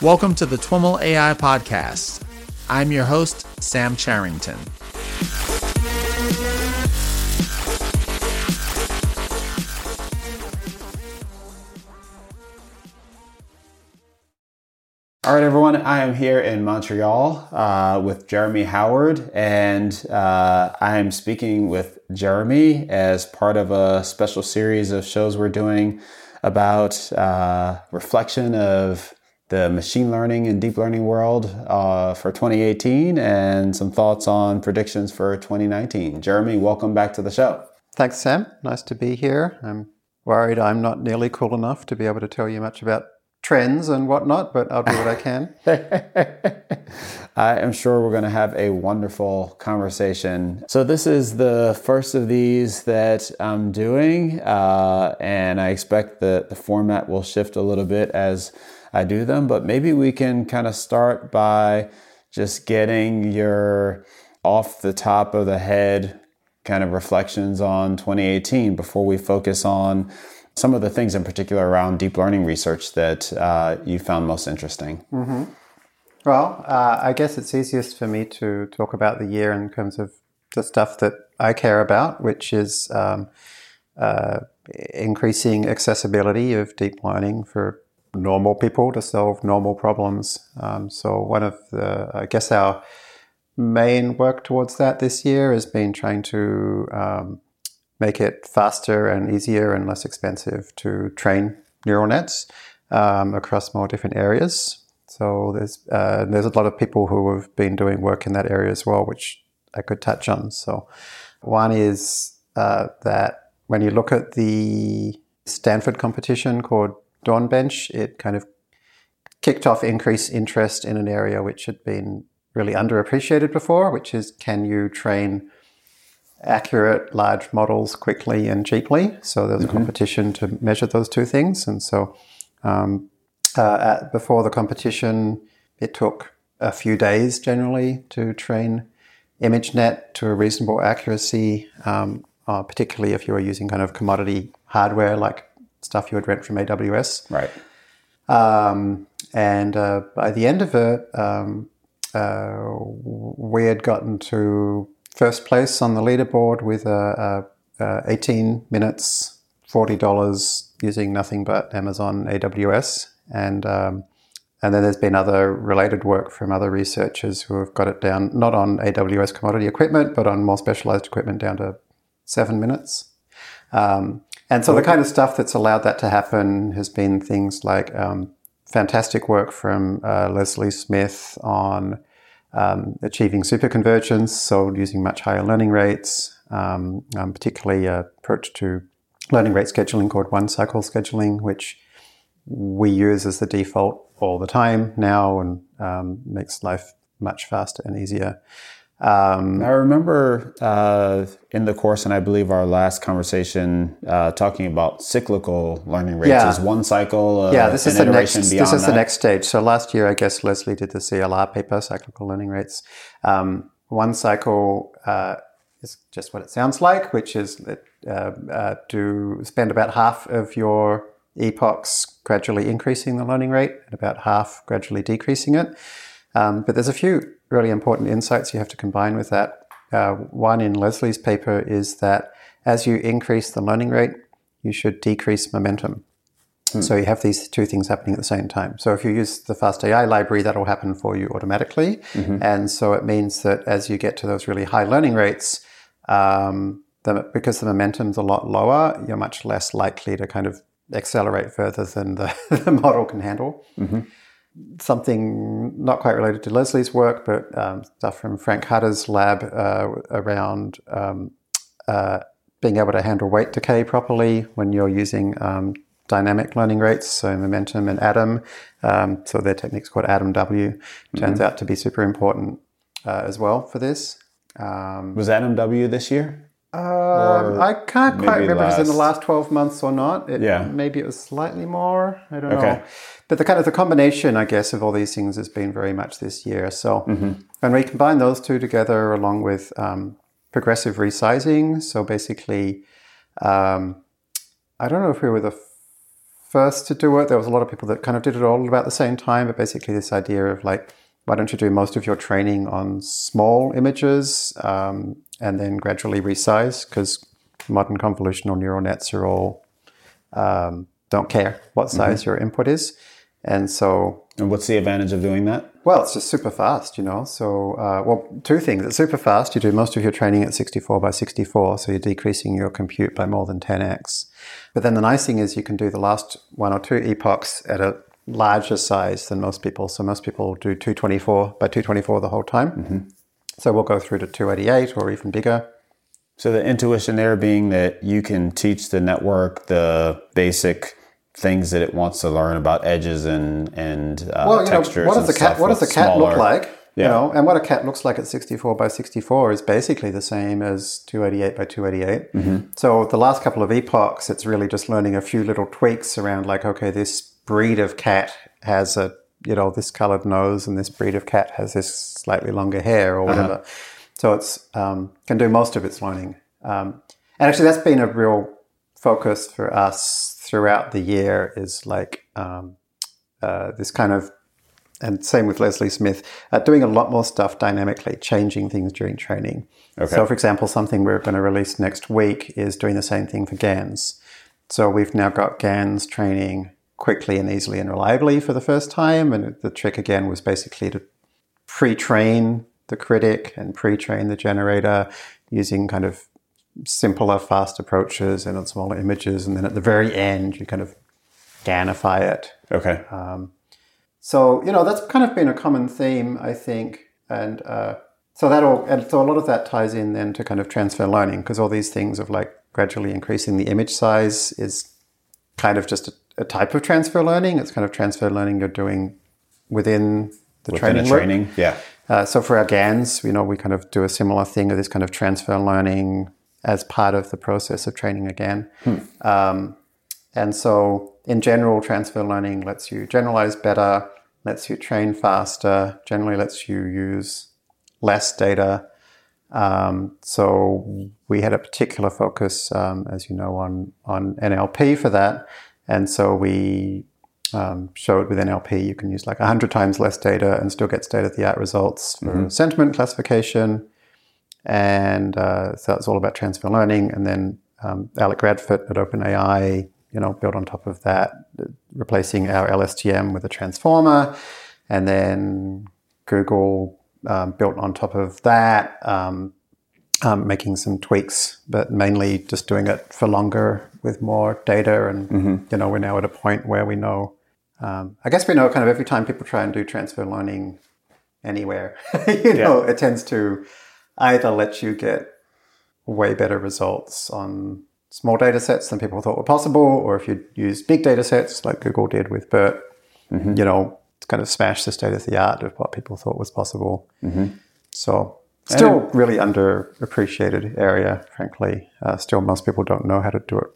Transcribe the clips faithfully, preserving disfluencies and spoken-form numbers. Welcome to the TwiML A I Podcast. I'm your host, Sam Charrington. All right, everyone, I am here in Montreal uh, with Jeremy Howard, and uh, I am speaking with Jeremy as part of a special series of shows we're doing about uh, reflection of the machine learning and deep learning world uh, for twenty eighteen and some thoughts on predictions for twenty nineteen. Jeremy, welcome back to the show. Thanks, Sam. Nice to be here. I'm worried I'm not nearly cool enough to be able to tell you much about trends and whatnot, but I'll do what I can. I am sure we're going to have a wonderful conversation. So this is the first of these that I'm doing, uh, and I expect that the format will shift a little bit as I do them, but maybe we can kind of start by just getting your off the top of the head kind of reflections on twenty eighteen before we focus on some of the things in particular around deep learning research that uh, you found most interesting. Mm-hmm. Well, uh, I guess it's easiest for me to talk about the year in terms of the stuff that I care about, which is um, uh, increasing accessibility of deep learning for normal people to solve normal problems. Um, so one of the, I guess our main work towards that this year has been trying to um, make it faster and easier and less expensive to train neural nets um, across more different areas. So there's uh, there's a lot of people who have been doing work in that area as well, which I could touch on. So one is uh, that when you look at the Stanford competition called Dawnbench, it kind of kicked off increased interest in an area which had been really underappreciated before, which is can you train accurate large models quickly and cheaply? So there's mm-hmm. a competition to measure those two things. And so um, uh, at, before the competition, it took a few days generally to train ImageNet to a reasonable accuracy, um, uh, particularly if you were using kind of commodity hardware like stuff you would rent from A W S. Right. Um, and uh, by the end of it, um, uh, we had gotten to first place on the leaderboard with uh, uh, eighteen minutes, forty dollars, using nothing but Amazon A W S. And um, and then there's been other related work from other researchers who have got it down, not on A W S commodity equipment, but on more specialized equipment down to seven minutes. Um And so the kind of stuff that's allowed that to happen has been things like um, fantastic work from uh, Leslie Smith on um, achieving superconvergence, so using much higher learning rates, um, um, particularly an approach to learning rate scheduling called one-cycle scheduling, which we use as the default all the time now and um, makes life much faster and easier. Um, I remember uh, in the course, and I believe our last conversation, uh, talking about cyclical learning rates. Yeah. Is one cycle. Uh, yeah, this is the next. This is the next stage. So last year, I guess Leslie did the C L R paper, cyclical learning rates. Um, one cycle uh, is just what it sounds like, which is uh, uh, to spend about half of your epochs gradually increasing the learning rate and about half gradually decreasing it. Um, but there's a few really important insights you have to combine with that. Uh, one in Leslie's paper is that as you increase the learning rate, you should decrease momentum. Mm. So you have these two things happening at the same time. So if you use the fast A I library, that'll happen for you automatically. Mm-hmm. And so it means that as you get to those really high learning rates, um, the, because the momentum's a lot lower, you're much less likely to kind of accelerate further than the, the model can handle. Mm-hmm. Something not quite related to Leslie's work, but um, stuff from Frank Hutter's lab uh, around um, uh, being able to handle weight decay properly when you're using um, dynamic learning rates, so momentum and Adam. Um, so their technique's called AdamW. Turns mm-hmm. out to be super important uh, as well for this. Um, Was AdamW this year? Um, I can't quite remember last. if it's in the last twelve months or not. It, yeah. Maybe it was slightly more. I don't okay. know. But the kind of the combination, I guess, of all these things has been very much this year. So mm-hmm. when we combine those two together along with um, progressive resizing, so basically, um, I don't know if we were the first to do it. There was a lot of people that kind of did it all about the same time, but basically this idea of like, why don't you do most of your training on small images um, and then gradually resize, because modern convolutional neural nets are all, um, don't care what size mm-hmm. your input is. And so... And what's the advantage of doing that? Well, it's just super fast, you know. So, uh, well, two things. It's super fast. You do most of your training at sixty-four by sixty-four, so you're decreasing your compute by more than ten x. But then the nice thing is you can do the last one or two epochs at a larger size than most people. So most people do two twenty-four by two twenty-four the whole time. Mm-hmm. So we'll go through to two eighty-eight or even bigger. So the intuition there being that you can teach the network the basic things that it wants to learn about edges and and uh, well, you know, textures. What does the cat? What does the cat smaller. look like? Yeah. You know, and what a cat looks like at sixty-four by sixty-four is basically the same as two eighty-eight by two eighty-eight. Mm-hmm. So the last couple of epochs, it's really just learning a few little tweaks around, like, okay, this breed of cat has a you know this colored nose, and this breed of cat has this slightly longer hair or whatever. Uh-huh. So it's um, can do most of its learning. Um, and actually, that's been a real focus for us throughout the year, is like um, uh, this kind of, and same with Leslie Smith, uh, doing a lot more stuff dynamically, changing things during training. Okay. So for example, something we're going to release next week is doing the same thing for GANs. So we've now got GANs training quickly and easily and reliably for the first time. And the trick again was basically to pre-train the critic and pre-train the generator using kind of simpler, fast approaches and on smaller images, and then at the very end you kind of GANify it. Okay. Um, so you know that's kind of been a common theme, I think, and uh, so that all, and so a lot of that ties in then to kind of transfer learning, because all these things of like gradually increasing the image size is kind of just a, a type of transfer learning. It's kind of transfer learning you're doing within the within training. training, loop. yeah. Uh, so for our GANs, you know, we kind of do a similar thing of this kind of transfer learning as part of the process of training again. Hmm. Um, and so in general, transfer learning lets you generalize better, lets you train faster, generally lets you use less data. Um, so we had a particular focus, um, as you know, on, on N L P for that. And so we um, showed with N L P, you can use like one hundred times less data and still get state-of-the-art results for mm-hmm. sentiment classification. And uh, so it's all about transfer learning. And then um, Alec Radford at OpenAI, you know, built on top of that, replacing our L S T M with a transformer. And then Google um, built on top of that, um, um, making some tweaks, but mainly just doing it for longer with more data. And, mm-hmm. you know, we're now at a point where we know, um, I guess we know kind of every time people try and do transfer learning anywhere, you know, yeah. it tends to either let you get way better results on small data sets than people thought were possible, or if you use big data sets like Google did with BERT, mm-hmm. you know, it's kind of smash the state of the art of what people thought was possible. Mm-hmm. So still and, really underappreciated area, frankly. Uh, still most people don't know how to do it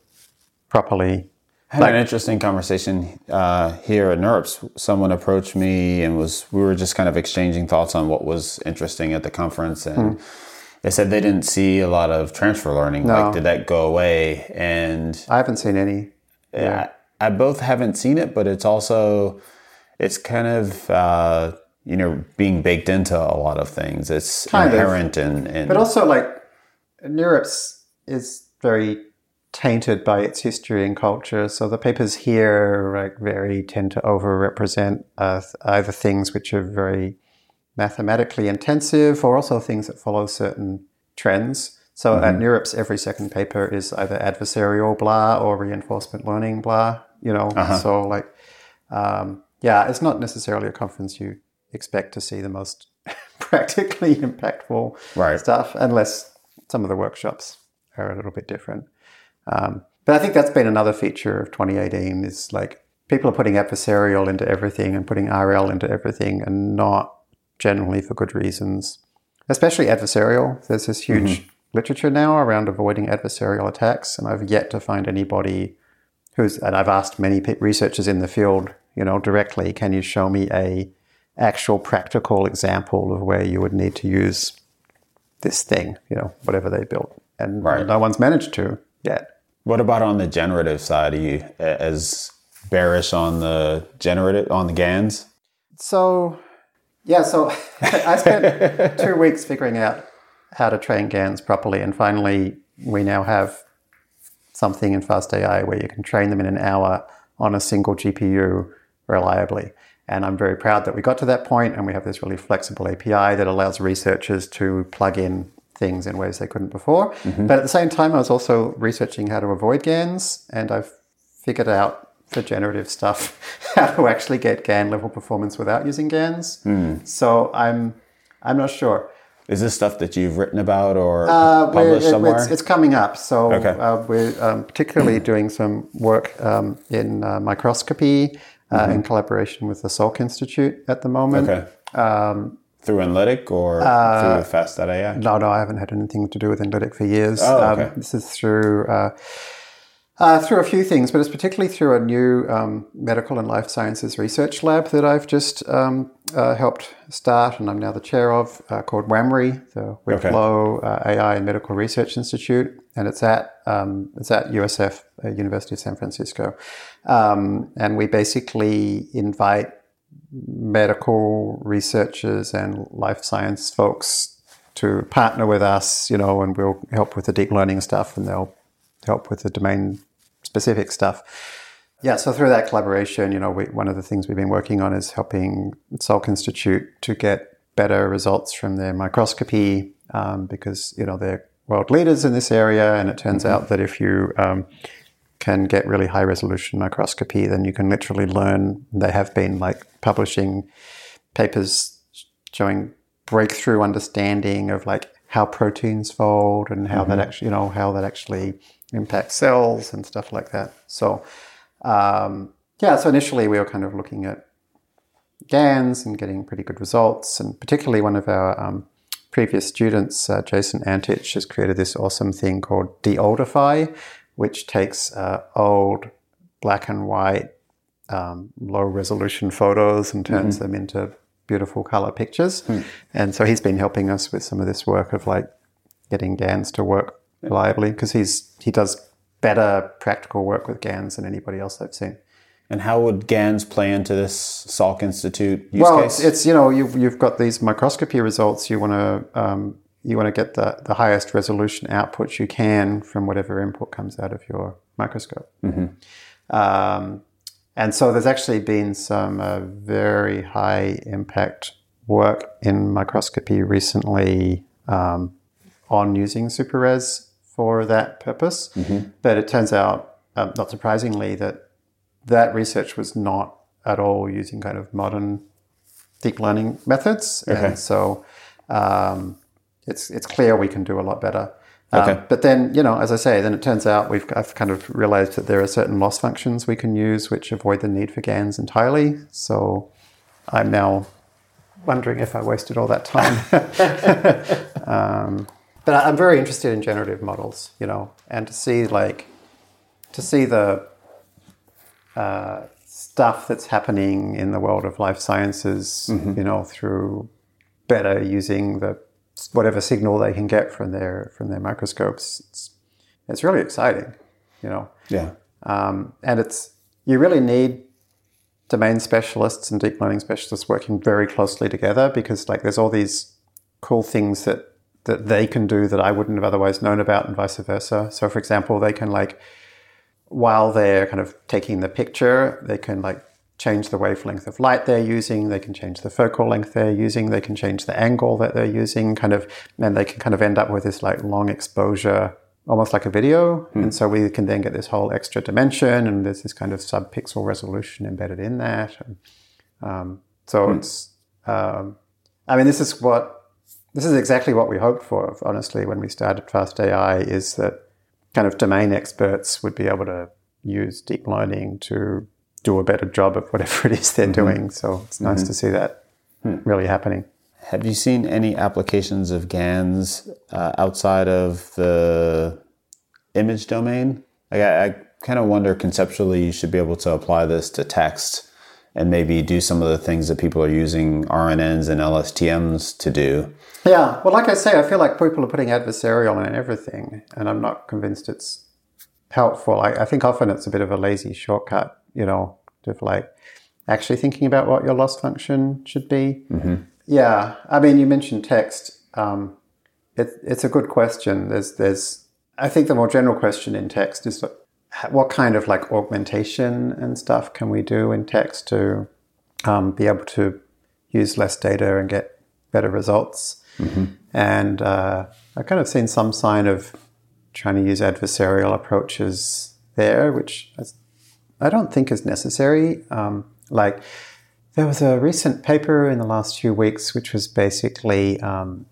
properly. I had like, an interesting conversation uh, here at NeurIPS. Someone approached me and was we were just kind of exchanging thoughts on what was interesting at the conference. And hmm. they said they didn't see a lot of transfer learning. No. Like, did that go away? And I haven't seen any. Yeah. I, I both haven't seen it, but it's also, it's kind of, uh, you know, being baked into a lot of things. It's kind inherent. Of. In, in, but also, like, NeurIPS is very tainted by its history and culture. So the papers here like very tend to overrepresent uh, either things which are very mathematically intensive or also things that follow certain trends. So mm-hmm. at NeurIPS, every second paper is either adversarial blah or reinforcement learning blah, you know. Uh-huh. So like, um, yeah, it's not necessarily a conference you expect to see the most practically impactful right. stuff, unless some of the workshops are a little bit different. Um, but I think that's been another feature of twenty eighteen is like people are putting adversarial into everything and putting R L into everything, and not generally for good reasons, especially adversarial. There's this huge mm-hmm. literature now around avoiding adversarial attacks, and I've yet to find anybody who's, and I've asked many researchers in the field, you know, directly, can you show me a actual practical example of where you would need to use this thing, you know, whatever they built, and right. no one's managed to yet. What about on the generative side? Are you, as bearish on the generative, on the GANs? So, yeah, so I spent two weeks figuring out how to train GANs properly, and finally we now have something in fast A I where you can train them in an hour on a single G P U reliably. And I'm very proud that we got to that point, and we have this really flexible A P I that allows researchers to plug in things in ways they couldn't before. Mm-hmm. But at the same time, I was also researching how to avoid GANs, and I've figured out for generative stuff how to actually get GAN level performance without using GANs. Mm. So I'm I'm not sure. Is this stuff that you've written about or uh, published somewhere? It's, it's coming up. So okay. uh, we're um, particularly doing some work um, in uh, microscopy uh, mm-hmm. in collaboration with the Salk Institute at the moment. Okay. Um, through Analytic or uh, through fast A I? No, no, I haven't had anything to do with Analytic for years. Oh, okay. um, this is through... Uh, Uh, through a few things, but it's particularly through a new um, medical and life sciences research lab that I've just um, uh, helped start, and I'm now the chair of, uh, called WAMRI, the Wichlo uh, A I and medical research institute, and it's at um, it's at U S F, uh, University of San Francisco, um, and we basically invite medical researchers and life science folks to partner with us, you know, and we'll help with the deep learning stuff, and they'll help with the domain specific stuff. Yeah, so through that collaboration, you know, we, one of the things we've been working on is helping Salk Institute to get better results from their microscopy um, because, you know, they're world leaders in this area, and it turns mm-hmm. out that if you um, can get really high resolution microscopy, then you can literally learn. They have been like publishing papers showing breakthrough understanding of like how proteins fold and how mm-hmm. that actually, you know, how that actually impact cells and stuff like that. So, um, yeah, so initially we were kind of looking at GANs and getting pretty good results. And particularly one of our um, previous students, uh, Jason Antich, has created this awesome thing called Deoldify, which takes uh, old black and white um, low-resolution photos and turns mm-hmm. them into beautiful color pictures. Mm. And so he's been helping us with some of this work of like getting GANs to work reliably, because he's he does better practical work with GANs than anybody else I've seen. And how would GANs play into this Salk Institute use well, case? Well, it's, you know, you've you've got these microscopy results. You want to um, you want to get the the highest resolution output you can from whatever input comes out of your microscope. Mm-hmm. Um, and so there's actually been some uh, very high impact work in microscopy recently. Um, on using SuperRes for that purpose. Mm-hmm. But it turns out, um, not surprisingly, that that research was not at all using kind of modern deep learning methods. Okay. And so um, it's it's clear we can do a lot better. Okay. Um, but then, you know, as I say, then it turns out we've I've kind of realized that there are certain loss functions we can use which avoid the need for GANs entirely. So I'm now wondering if I wasted all that time. um, But I'm very interested in generative models, you know, and to see like, to see the uh, stuff that's happening in the world of life sciences, mm-hmm. you know, through better using the whatever signal they can get from their from their microscopes. It's it's really exciting, you know. Yeah. Um, and it's you really need domain specialists and deep learning specialists working very closely together, because like there's all these cool things that. that they can do that I wouldn't have otherwise known about, and vice versa. So for example, they can like, while they're kind of taking the picture, they can like change the wavelength of light they're using, they can change the focal length they're using, they can change the angle that they're using, kind of, and they can kind of end up with this like long exposure, almost like a video. Hmm. And so we can then get this whole extra dimension, and there's this kind of sub-pixel resolution embedded in that. And, um, so hmm. it's, um, I mean, this is what, This is exactly what we hoped for, honestly, when we started fast A I, is that kind of domain experts would be able to use deep learning to do a better job of whatever it is they're mm-hmm. doing. So it's nice mm-hmm. to see that really happening. Have you seen any applications of GANs uh, outside of the image domain? Like I, I kind of wonder conceptually you should be able to apply this to text and maybe do some of the things that people are using R N Ns and L S T Ms to do. Yeah, well, like I say, I feel like people are putting adversarial in everything, and I'm not convinced it's helpful. I, I think often it's a bit of a lazy shortcut you know, of like actually thinking about what your loss function should be. Mm-hmm. Yeah, I mean, you mentioned text. Um, it, it's a good question. There's, there's. I think the more general question in text is what kind of like augmentation and stuff can we do in text to um, be able to use less data and get better results. Mm-hmm. And uh, I've kind of seen some sign of trying to use adversarial approaches there, which I don't think is necessary. Um, like there was a recent paper in the last few weeks, which was basically, um,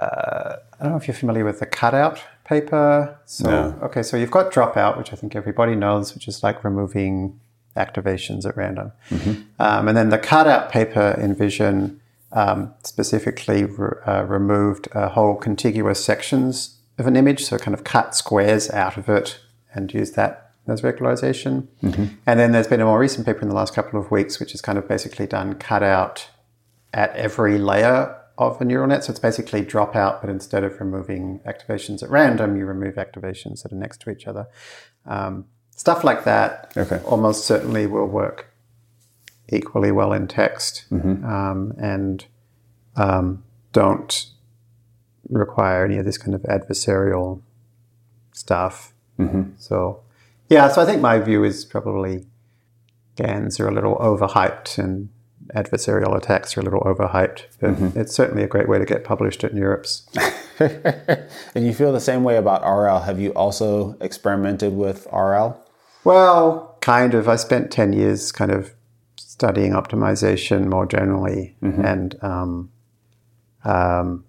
uh, I don't know if you're familiar with the cutout paper. So, no. Okay, so you've got dropout, which I think everybody knows, which is like removing activations at random. Mm-hmm. Um, and then the cutout paper in Vision um, specifically re- uh, removed a whole contiguous sections of an image, so kind of cut squares out of it and use that as regularization. Mm-hmm. And then there's been a more recent paper in the last couple of weeks, which is kind of basically done cut out at every layer of a neural net. So it's basically drop out, but instead of removing activations at random, you remove activations that are next to each other. Um, stuff like that okay. almost certainly will work equally well in text mm-hmm. um, and um, don't require any of this kind of adversarial stuff. Mm-hmm. So, yeah, so I think my view is probably GANs are a little overhyped and adversarial attacks are a little overhyped. But mm-hmm. it's certainly a great way to get published at NeurIPS. And you feel the same way about R L. Have you also experimented with R L? Well, kind of. I spent ten years kind of studying optimization more generally. Mm-hmm. And um, um,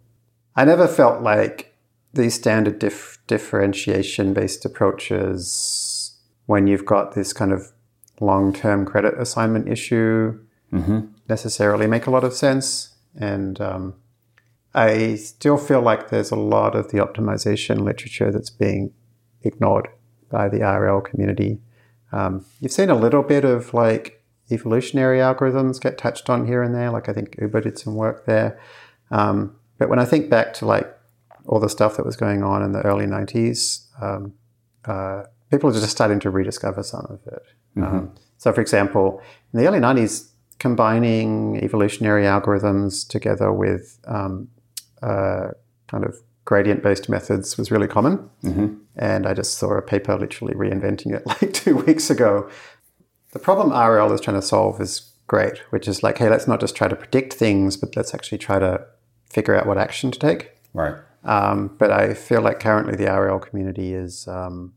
I never felt like these standard dif- differentiation-based approaches, when you've got this kind of long-term credit assignment issue, mm-hmm. necessarily make a lot of sense. And um, I still feel like there's a lot of the optimization literature that's being ignored by the R L community. Um, you've seen a little bit of like evolutionary algorithms get touched on here and there. Like I think Uber did some work there. Um, but when I think back to like all the stuff that was going on in the early nineties, um, uh, people are just starting to rediscover some of it. Mm-hmm. Um, so for example, in the early nineties, combining evolutionary algorithms together with um, uh, kind of gradient-based methods was really common. Mm-hmm. And I just saw a paper literally reinventing it like two weeks ago. The problem R L is trying to solve is great, which is like, hey, let's not just try to predict things, but let's actually try to figure out what action to take. Right. Um, but I feel like currently the R L community is um,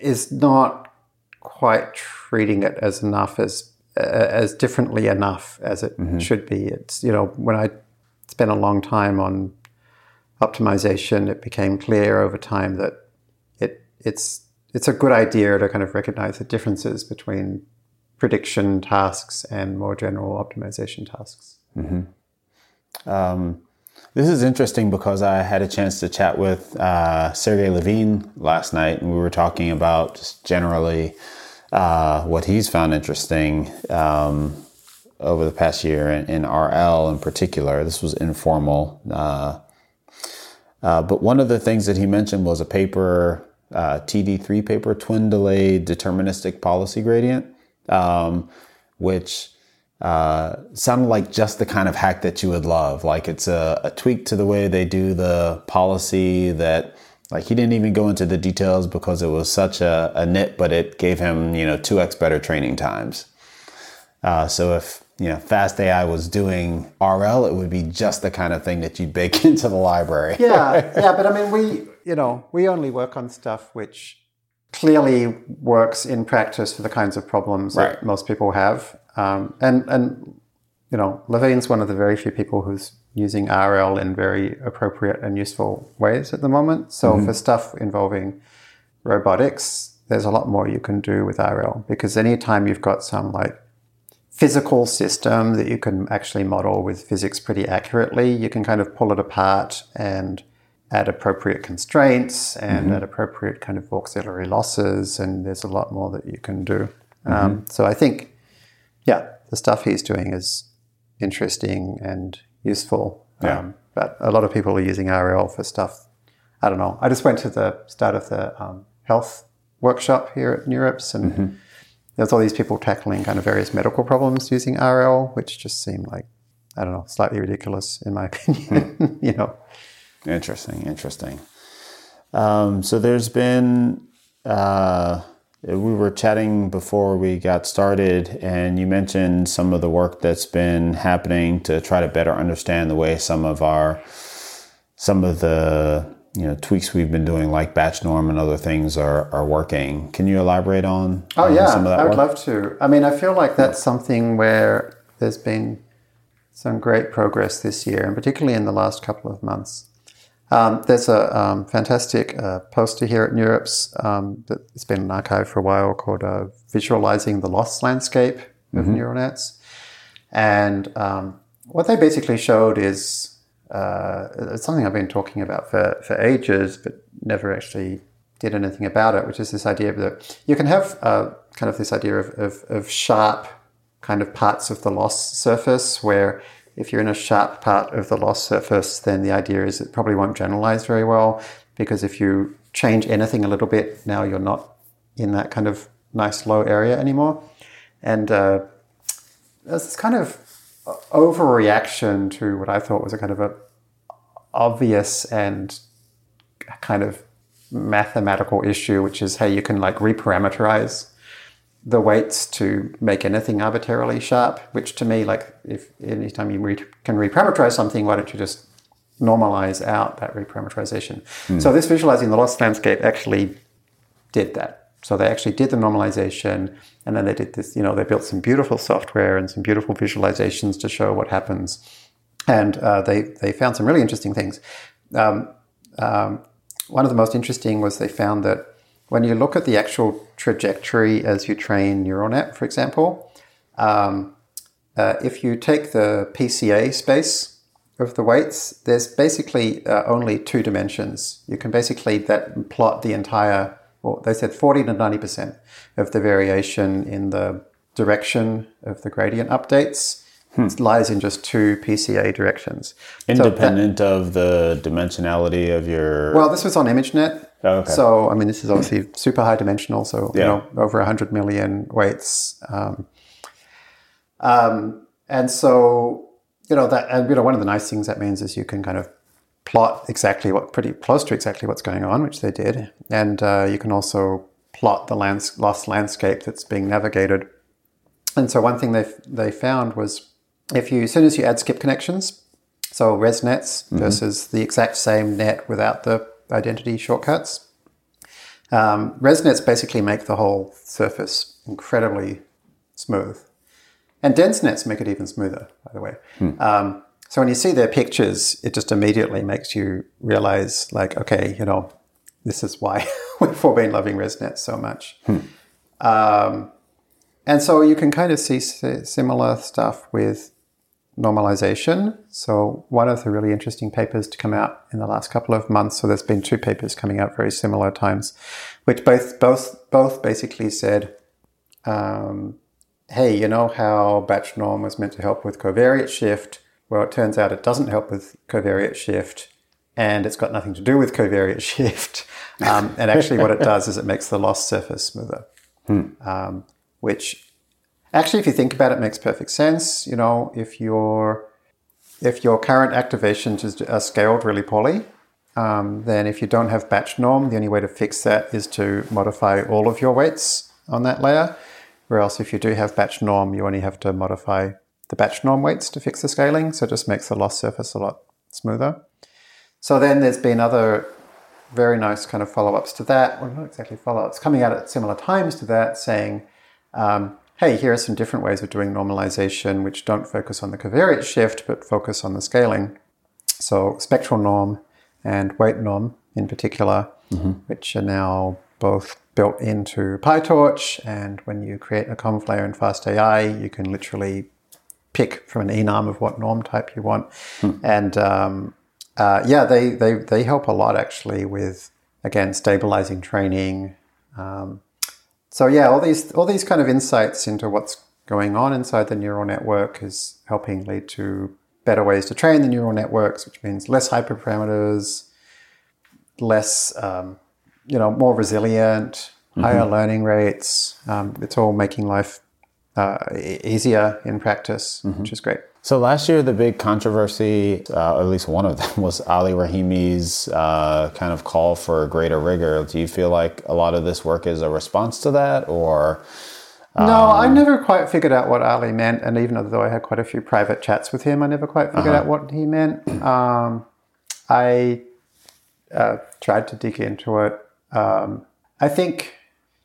is not quite treating it as enough as as differently enough as it mm-hmm. should be. It's, you know, when I spent a long time on optimization, it became clear over time that it it's it's a good idea to kind of recognize the differences between prediction tasks and more general optimization tasks. Mm-hmm. Um, this is interesting because I had a chance to chat with uh, Sergey Levine last night, and we were talking about just generally uh, what he's found interesting um, over the past year in, in R L in particular. This was informal. Uh, uh, but one of the things that he mentioned was a paper, uh, T D three paper, Twin Delayed Deterministic Policy Gradient, um, which... Uh, sounded like just the kind of hack that you would love. Like it's a, a tweak to the way they do the policy that, like, he didn't even go into the details because it was such a, a nit, but it gave him, you know, two x better training times. Uh, so if, you know, fast A I was doing R L, it would be just the kind of thing that you bake into the library. Yeah, yeah, but I mean, we, you know, we only work on stuff which clearly works in practice for the kinds of problems right. that most people have. Um, and, and, you know, Levine's one of the very few people who's using R L in very appropriate and useful ways at the moment. So mm-hmm. for stuff involving robotics, there's a lot more you can do with R L, because anytime you've got some like physical system that you can actually model with physics pretty accurately, you can kind of pull it apart and add appropriate constraints and mm-hmm. add appropriate kind of auxiliary losses. And there's a lot more that you can do. Mm-hmm. Um, so I think... yeah, the stuff he's doing is interesting and useful. Yeah. Um, but a lot of people are using R L for stuff. I don't know. I just went to the start of the um, health workshop here at NeurIPS, and mm-hmm. there's all these people tackling kind of various medical problems using R L, which just seemed like, I don't know, slightly ridiculous in my opinion. Mm. You know. Interesting, interesting. Um, so there's been, uh, we were chatting before we got started, and you mentioned some of the work that's been happening to try to better understand the way some of our, some of the, you know, tweaks we've been doing like batch norm and other things are, are working. Can you elaborate on, oh, on yeah, some of that work? I would love to. I mean, I feel like that's something where there's been some great progress this year, and particularly in the last couple of months. Um, there's a um, fantastic uh, poster here at NeurIPS um, that's been in archive for a while called uh, Visualizing the Loss Landscape of mm-hmm. Neural Nets. And um, what they basically showed is uh, it's something I've been talking about for, for ages, but never actually did anything about it, which is this idea that you can have uh, kind of this idea of, of, of sharp kind of parts of the loss surface where if you're in a sharp part of the loss surface, then the idea is it probably won't generalize very well, because if you change anything a little bit, now you're not in that kind of nice low area anymore. And uh, there's this kind of overreaction to what I thought was a kind of a obvious and kind of mathematical issue, which is how you can like reparameterize the weights to make anything arbitrarily sharp, which to me, like, if any time you re- can reparameterize something, why don't you just normalize out that reparameterization? Mm. So this visualizing the loss landscape actually did that. So they actually did the normalization, and then they did this, you know, they built some beautiful software and some beautiful visualizations to show what happens. And uh, they, they found some really interesting things. Um, um, one of the most interesting was they found that when you look at the actual trajectory as you train neural net, for example, um, uh, if you take the P C A space of the weights, there's basically uh, only two dimensions. You can basically that plot the entire, well, they said forty to ninety percent of the variation in the direction of the gradient updates hmm. lies in just two P C A directions. Independent so that, of the dimensionality of your... Well, this was on ImageNet. Oh, okay. So, I mean, this is obviously super high dimensional, so, yeah. you know, over one hundred million weights. Um, um, and so, you know, that, and, you know, one of the nice things that means is you can kind of plot exactly what, pretty close to exactly what's going on, which they did. And uh, you can also plot the lands- lost landscape that's being navigated. And so one thing they they found was if you, as soon as you add skip connections, so ResNets mm-hmm. versus the exact same net without the identity shortcuts. Um, ResNets basically make the whole surface incredibly smooth. And dense nets make it even smoother, by the way. Hmm. Um, so when you see their pictures, it just immediately makes you realize, like, okay, you know, this is why we've all been loving ResNets so much. Hmm. Um, and so you can kind of see similar stuff with normalization. So one of the really interesting papers to come out in the last couple of months, so there's been two papers coming out very similar times, which both both both basically said, um, hey, you know how batch norm was meant to help with covariate shift? Well, it turns out it doesn't help with covariate shift, and it's got nothing to do with covariate shift. Um, and actually what it does is it makes the loss surface smoother, hmm. um, which... Actually, if you think about it, it makes perfect sense. You know, if your if your current activations are scaled really poorly, um, then if you don't have batch norm, the only way to fix that is to modify all of your weights on that layer. Whereas if you do have batch norm, you only have to modify the batch norm weights to fix the scaling. So it just makes the loss surface a lot smoother. So then there's been other very nice kind of follow-ups to that. Well, not exactly follow-ups, coming out at similar times to that, saying... Um, hey, here are some different ways of doing normalization which don't focus on the covariate shift but focus on the scaling. So spectral norm and weight norm in particular, mm-hmm. which are now both built into PyTorch, and when you create a conv layer in fast A I, you can literally pick from an enum of what norm type you want. Hmm. And um, uh, yeah, they, they, they help a lot actually with, again, stabilizing training, um, So yeah, all these all these kind of insights into what's going on inside the neural network is helping lead to better ways to train the neural networks, which means less hyperparameters, less, um, you know, more resilient, mm-hmm. higher learning rates. Um, it's all making life uh, easier in practice, mm-hmm. which is great. So last year, the big controversy, uh, or at least one of them, was Ali Rahimi's uh, kind of call for greater rigor. Do you feel like a lot of this work is a response to that, or...? Um, no, I never quite figured out what Ali meant, and even though I had quite a few private chats with him, I never quite figured uh-huh. out what he meant. Um, I uh, tried to dig into it. Um, I think,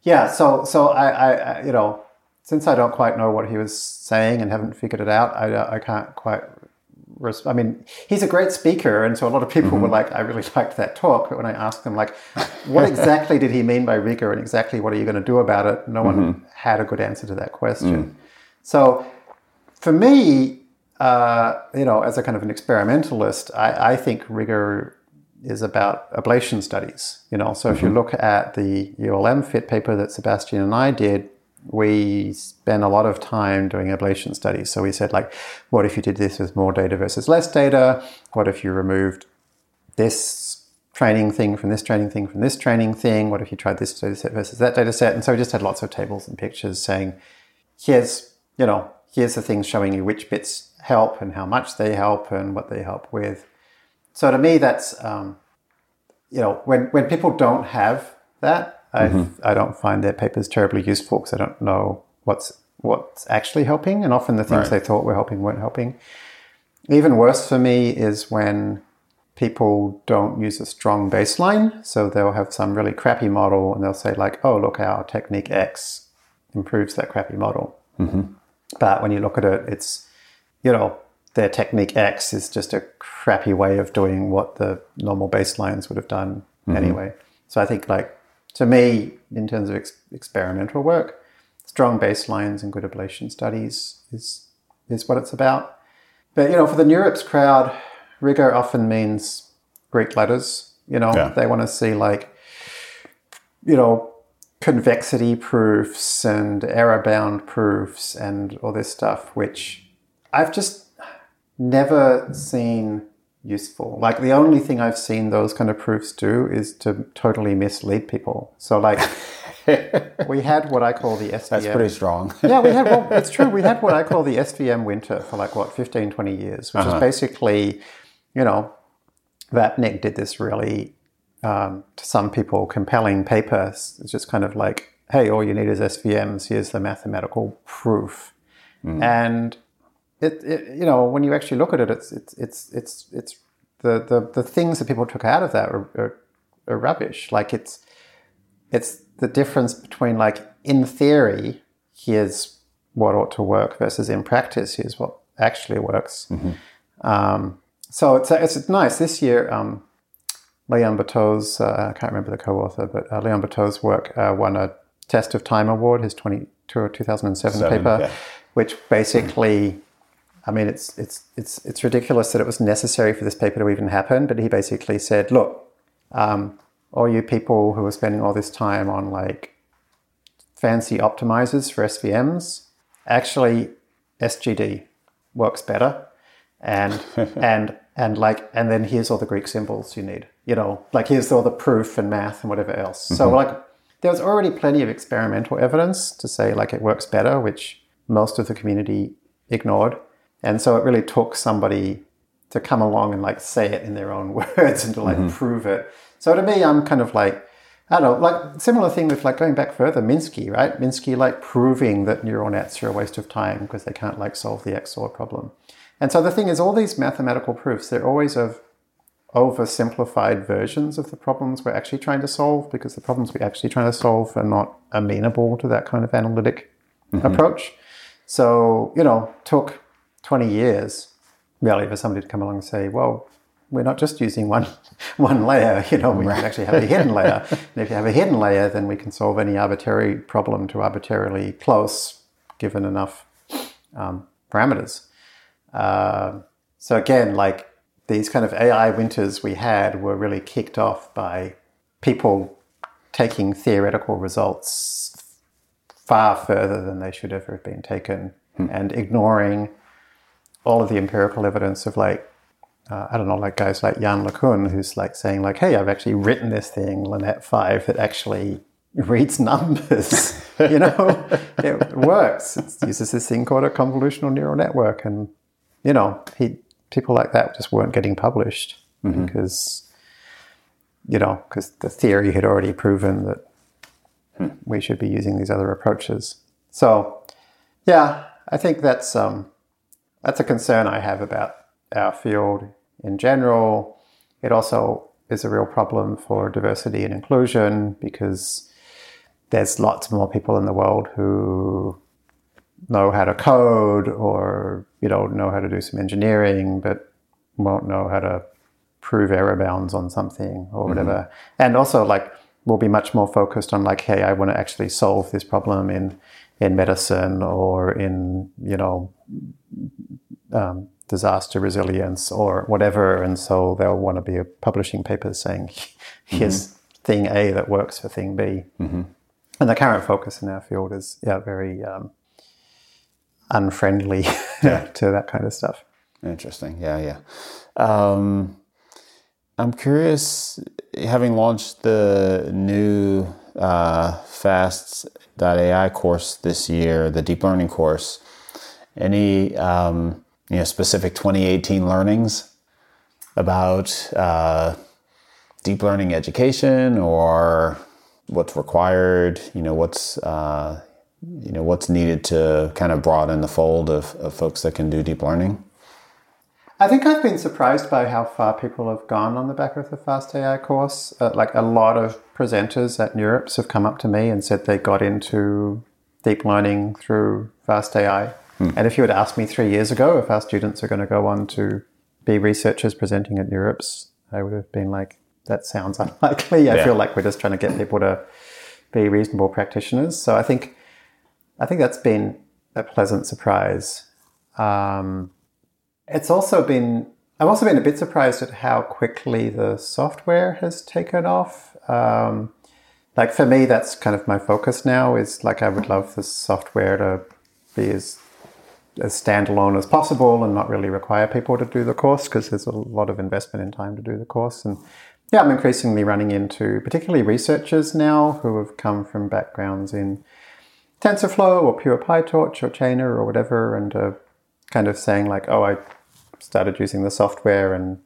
yeah, so so I, I, I, you know, since I don't quite know what he was saying and haven't figured it out, I, I can't quite... I mean, he's a great speaker, and so a lot of people mm-hmm. were like, I really liked that talk, but when I asked them, like, what exactly did he mean by rigor and exactly what are you going to do about it, no mm-hmm. one had a good answer to that question. Mm. So for me, uh, you know, as a kind of an experimentalist, I, I think rigor is about ablation studies, you know. So mm-hmm. if you look at the U L M Fit paper that Sebastian and I did, we spend a lot of time doing ablation studies. So we said, like, what if you did this with more data versus less data? What if you removed this training thing from this training thing from this training thing? What if you tried this data set versus that data set? And so we just had lots of tables and pictures saying, here's, you know, here's the things showing you which bits help and how much they help and what they help with. So to me, that's, um, you know, when, when people don't have that, I, mm-hmm. I don't find their papers terribly useful because I don't know what's what's actually helping. And often the things right. they thought were helping weren't helping. Even worse for me is when people don't use a strong baseline. So they'll have some really crappy model and they'll say, like, oh, look, our technique X improves that crappy model. Mm-hmm. But when you look at it, it's, you know, their technique X is just a crappy way of doing what the normal baselines would have done mm-hmm. anyway. So I think, like, to me, in terms of ex- experimental work, strong baselines and good ablation studies is is what it's about. But, you know, for the NeurIPS crowd, rigor often means Greek letters. You know, yeah. they want to see, like, you know, convexity proofs and error-bound proofs and all this stuff, which I've just never seen useful. Like, the only thing I've seen those kind of proofs do is to totally mislead people. So, like, we had what I call the S V M. That's pretty strong. yeah, we had, well, it's true. We had what I call the S V M winter for, like, what, fifteen, twenty years, which uh-huh. is basically, you know, Vapnik did this really, um, to some people, compelling paper. It's just kind of like, hey, all you need is S V Ms. Here's the mathematical proof. Mm. And It, it, you know, when you actually look at it, it's it's it's it's it's the the, the things that people took out of that are, are, are rubbish. Like, it's it's the difference between, like, in theory, here's what ought to work versus in practice, here's what actually works. Mm-hmm. Um, so it's it's nice this year. Um, Leon Bateau's uh, I can't remember the co-author, but uh, Leon Bateau's work uh, won a Test of Time award. His twenty, two thousand seven Seven, paper, yeah. which basically. Mm-hmm. I mean, it's it's it's it's ridiculous that it was necessary for this paper to even happen. But he basically said, "Look, um, all you people who are spending all this time on, like, fancy optimizers for S V Ms, actually, S G D works better, and and and like, and then here's all the Greek symbols you need. You know, like, here's all the proof and math and whatever else. Mm-hmm. So, like, there was already plenty of experimental evidence to say, like, it works better, which most of the community ignored." And so it really took somebody to come along and, like, say it in their own words and to, like, mm-hmm. prove it. So to me, I'm kind of like, I don't know, like, similar thing with, like, going back further, Minsky, right? Minsky, like, proving that neural nets are a waste of time because they can't, like, solve the X O R problem. And so the thing is, all these mathematical proofs, they're always of oversimplified versions of the problems we're actually trying to solve, because the problems we're actually trying to solve are not amenable to that kind of analytic mm-hmm. approach. So, you know, took twenty years, really, for somebody to come along and say, well, we're not just using one one layer, you know, we right. can actually have a hidden layer. And if you have a hidden layer, then we can solve any arbitrary problem to arbitrarily close, given enough um, parameters. Uh, so again, like, these kind of A I winters we had were really kicked off by people taking theoretical results far further than they should ever have been taken hmm. and ignoring all of the empirical evidence of, like, uh, I don't know, like, guys like Yann LeCun, who's, like, saying, like, hey, I've actually written this thing, Linette five, that actually reads numbers. You know, it works. It uses this thing called a convolutional neural network, and you know, he, people like that just weren't getting published mm-hmm. because you know, because the theory had already proven that hmm. we should be using these other approaches. So, yeah, I think that's um, that's a concern I have about our field in general. It also is a real problem for diversity and inclusion because there's lots more people in the world who know how to code or, you know, know how to do some engineering but won't know how to prove error bounds on something or whatever. Mm-hmm. And also, like, we'll be much more focused on, like, hey, I want to actually solve this problem in, in medicine or in, you know, um, disaster resilience or whatever. And so they'll want to be publishing papers saying, here's mm-hmm. thing A that works for thing B. Mm-hmm. And the current focus in our field is yeah, very um, unfriendly yeah. to that kind of stuff. Interesting. Yeah, yeah. Um, I'm curious, having launched the new uh, fast dot A I course this year, the deep learning course, any um, you know, specific twenty eighteen learnings about uh, deep learning education or what's required, you know, what's uh, you know, what's needed to kind of broaden the fold of, of folks that can do deep learning? I think I've been surprised by how far people have gone on the back of the fast dot A I course. Uh, like a lot of presenters at NeurIPS have come up to me and said they got into deep learning through fast dot A I. Hmm. And if you had asked me three years ago if our students are going to go on to be researchers presenting at NeurIPS, I would have been like, that sounds unlikely. I yeah. feel like we're just trying to get people to be reasonable practitioners. So I think I think that's been a pleasant surprise. Um, it's also been, I've also been a bit surprised at how quickly the software has taken off. Um, like for me, that's kind of my focus now is like I would love the software to be as as standalone as possible and not really require people to do the course because there's a lot of investment in time to do the course. And yeah, I'm increasingly running into particularly researchers now who have come from backgrounds in TensorFlow or pure PyTorch or Chainer or whatever and are kind of saying like, oh, I started using the software and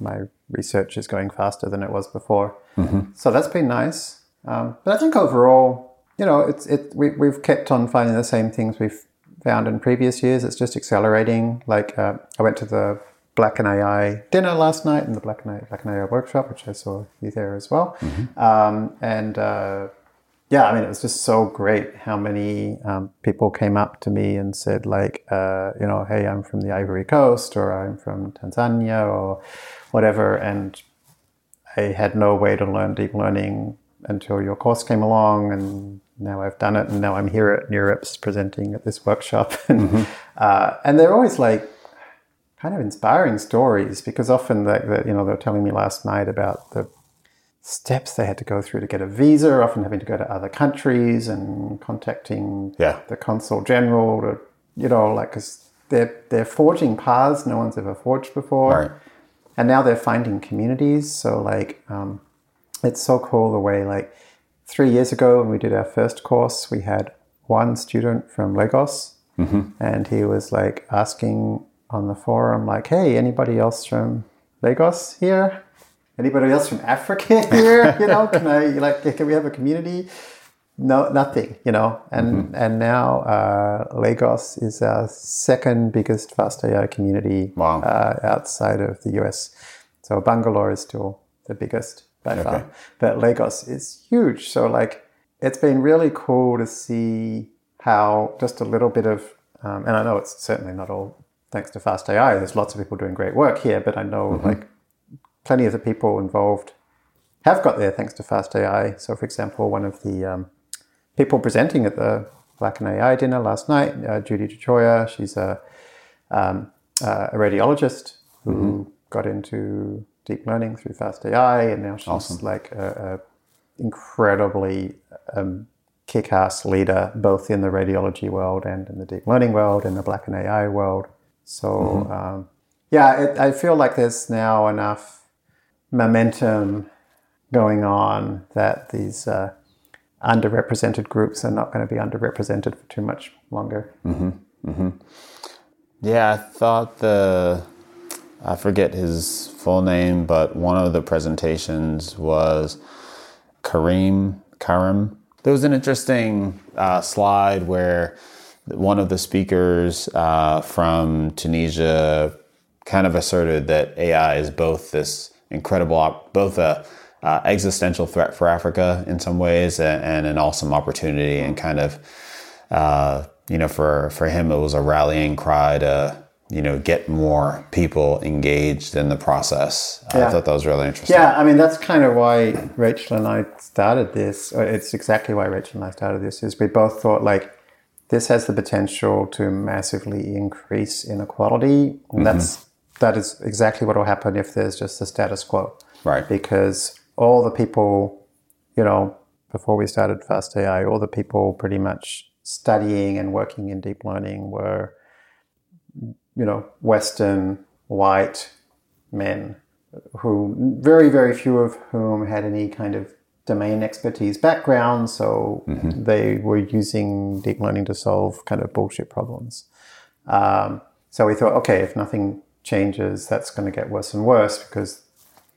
my research is going faster than it was before. Mm-hmm. So that's been nice. Um, but I think overall, you know, it's it we, we've kept on finding the same things we've found in previous years. It's just accelerating. Like uh, I went to the Black and A I dinner last night and the Black and A I workshop, which I saw you there as well. Mm-hmm. Um, and uh, yeah, I mean, it was just so great how many um, people came up to me and said like, uh, you know, hey, I'm from the Ivory Coast or I'm from Tanzania or whatever. And I had no way to learn deep learning until your course came along, and now I've done it, and now I'm here at NeurIPS presenting at this workshop. And, mm-hmm. uh, and they're always like kind of inspiring stories because often like that, you know, they were telling me last night about the steps they had to go through to get a visa, often having to go to other countries and contacting yeah. the consul general to, you know, like because they're, they're forging paths no one's ever forged before. Right. And now they're finding communities. So like um, it's so cool the way like three years ago when we did our first course, we had one student from Lagos mm-hmm. and he was like asking on the forum like, hey, anybody else from Lagos here? Anybody else from Africa here? You know, can I like can we have a community? No, nothing, you know. And mm-hmm. and now uh, Lagos is our second biggest fast A I community wow. uh, outside of the U S. So Bangalore is still the biggest by okay. far. But Lagos is huge. So like it's been really cool to see how just a little bit of um, and I know it's certainly not all thanks to fast A I, there's lots of people doing great work here, but I know mm-hmm. like plenty of the people involved have got there thanks to fast A I. So for example, one of the um, people presenting at the Black and A I dinner last night, uh, Judy Dechoya, she's a, um, uh, a radiologist who mm-hmm. got into deep learning through fast A I, and now she's awesome. Like a, a incredibly um, kick-ass leader, both in the radiology world and in the deep learning world and the Black and A I world. So mm-hmm. um, yeah, it, I feel like there's now enough momentum going on that these uh, underrepresented groups are not going to be underrepresented for too much longer. Mm-hmm. Mm-hmm. Yeah, I thought the, I forget his full name, but one of the presentations was Karim. Karim. There was an interesting uh, slide where one of the speakers uh, from Tunisia kind of asserted that A I is both this incredible, both a uh, existential threat for Africa in some ways, and, and an awesome opportunity, and kind of, uh, you know, for, for him, it was a rallying cry to, you know, get more people engaged in the process. Yeah. I thought that was really interesting. Yeah, I mean, that's kind of why Rachel and I started this. It's exactly why Rachel and I started this, is we both thought, like, this has the potential to massively increase inequality. And that's, mm-hmm. that is exactly what will happen if there's just the status quo. Right. Because all the people, you know, before we started fast dot A I, all the people pretty much studying and working in deep learning were, you know, Western white men, who very, very few of whom had any kind of domain expertise background, so mm-hmm. they were using deep learning to solve kind of bullshit problems. Um, so we thought, okay, if nothing changes, that's going to get worse and worse, because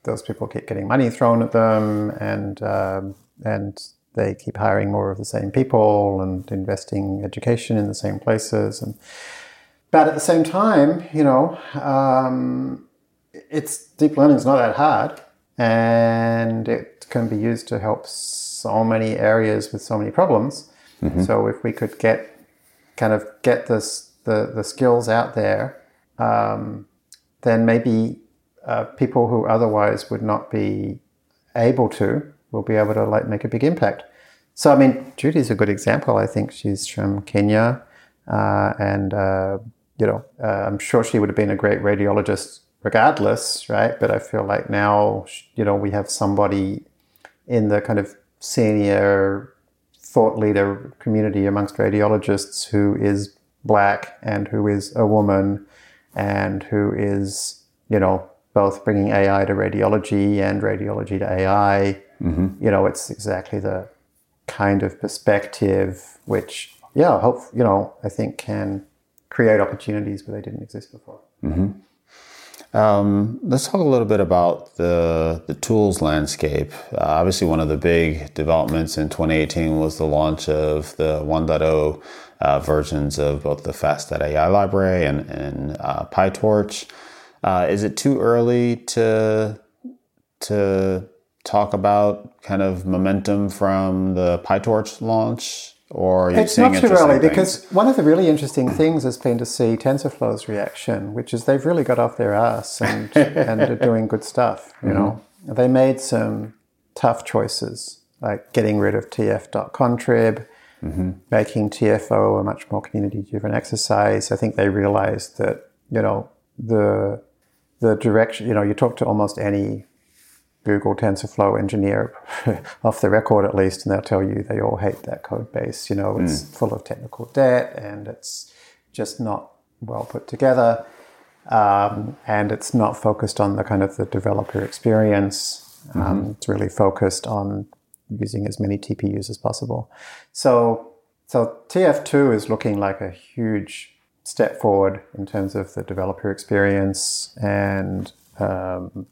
those people keep getting money thrown at them, and um, and they keep hiring more of the same people and investing education in the same places. And but at the same time, you know, um, it's deep learning is not that hard, and it can be used to help so many areas with so many problems. Mm-hmm. So if we could get kind of get this the the skills out there, um, then maybe. Uh, people who otherwise would not be able to will be able to, like, make a big impact. So, I mean, Judy's a good example. I think she's from Kenya, uh, and, uh, you know, uh, I'm sure she would have been a great radiologist regardless, right? But I feel like now, you know, we have somebody in the kind of senior thought leader community amongst radiologists who is Black, and who is a woman, and who is, you know, both bringing A I to radiology and radiology to A I. Mm-hmm. You know, it's exactly the kind of perspective which, yeah, hope, you know, I think can create opportunities where they didn't exist before. Mm-hmm. Um, let's talk a little bit about the, the tools landscape. Uh, obviously, one of the big developments in twenty eighteen was the launch of the one point oh uh, versions of both the fast dot A I library and, and uh, PyTorch. Uh, is it too early to to talk about kind of momentum from the PyTorch launch? Or are you it's seeing not too early things? Because one of the really interesting things has been to see TensorFlow's reaction, which is they've really got off their ass and and are doing good stuff. You mm-hmm. know, they made some tough choices, like getting rid of T F dot contrib, mm-hmm. making T F O a much more community-driven exercise. I think they realized that, you know, the The direction, you know, you talk to almost any Google TensorFlow engineer, off the record at least, and they'll tell you they all hate that code base. You know, it's mm. full of technical debt, and it's just not well put together, um, and it's not focused on the kind of the developer experience. Um, mm-hmm. It's really focused on using as many T P Us as possible. So, so T F two is looking like a huge step forward in terms of the developer experience, and um,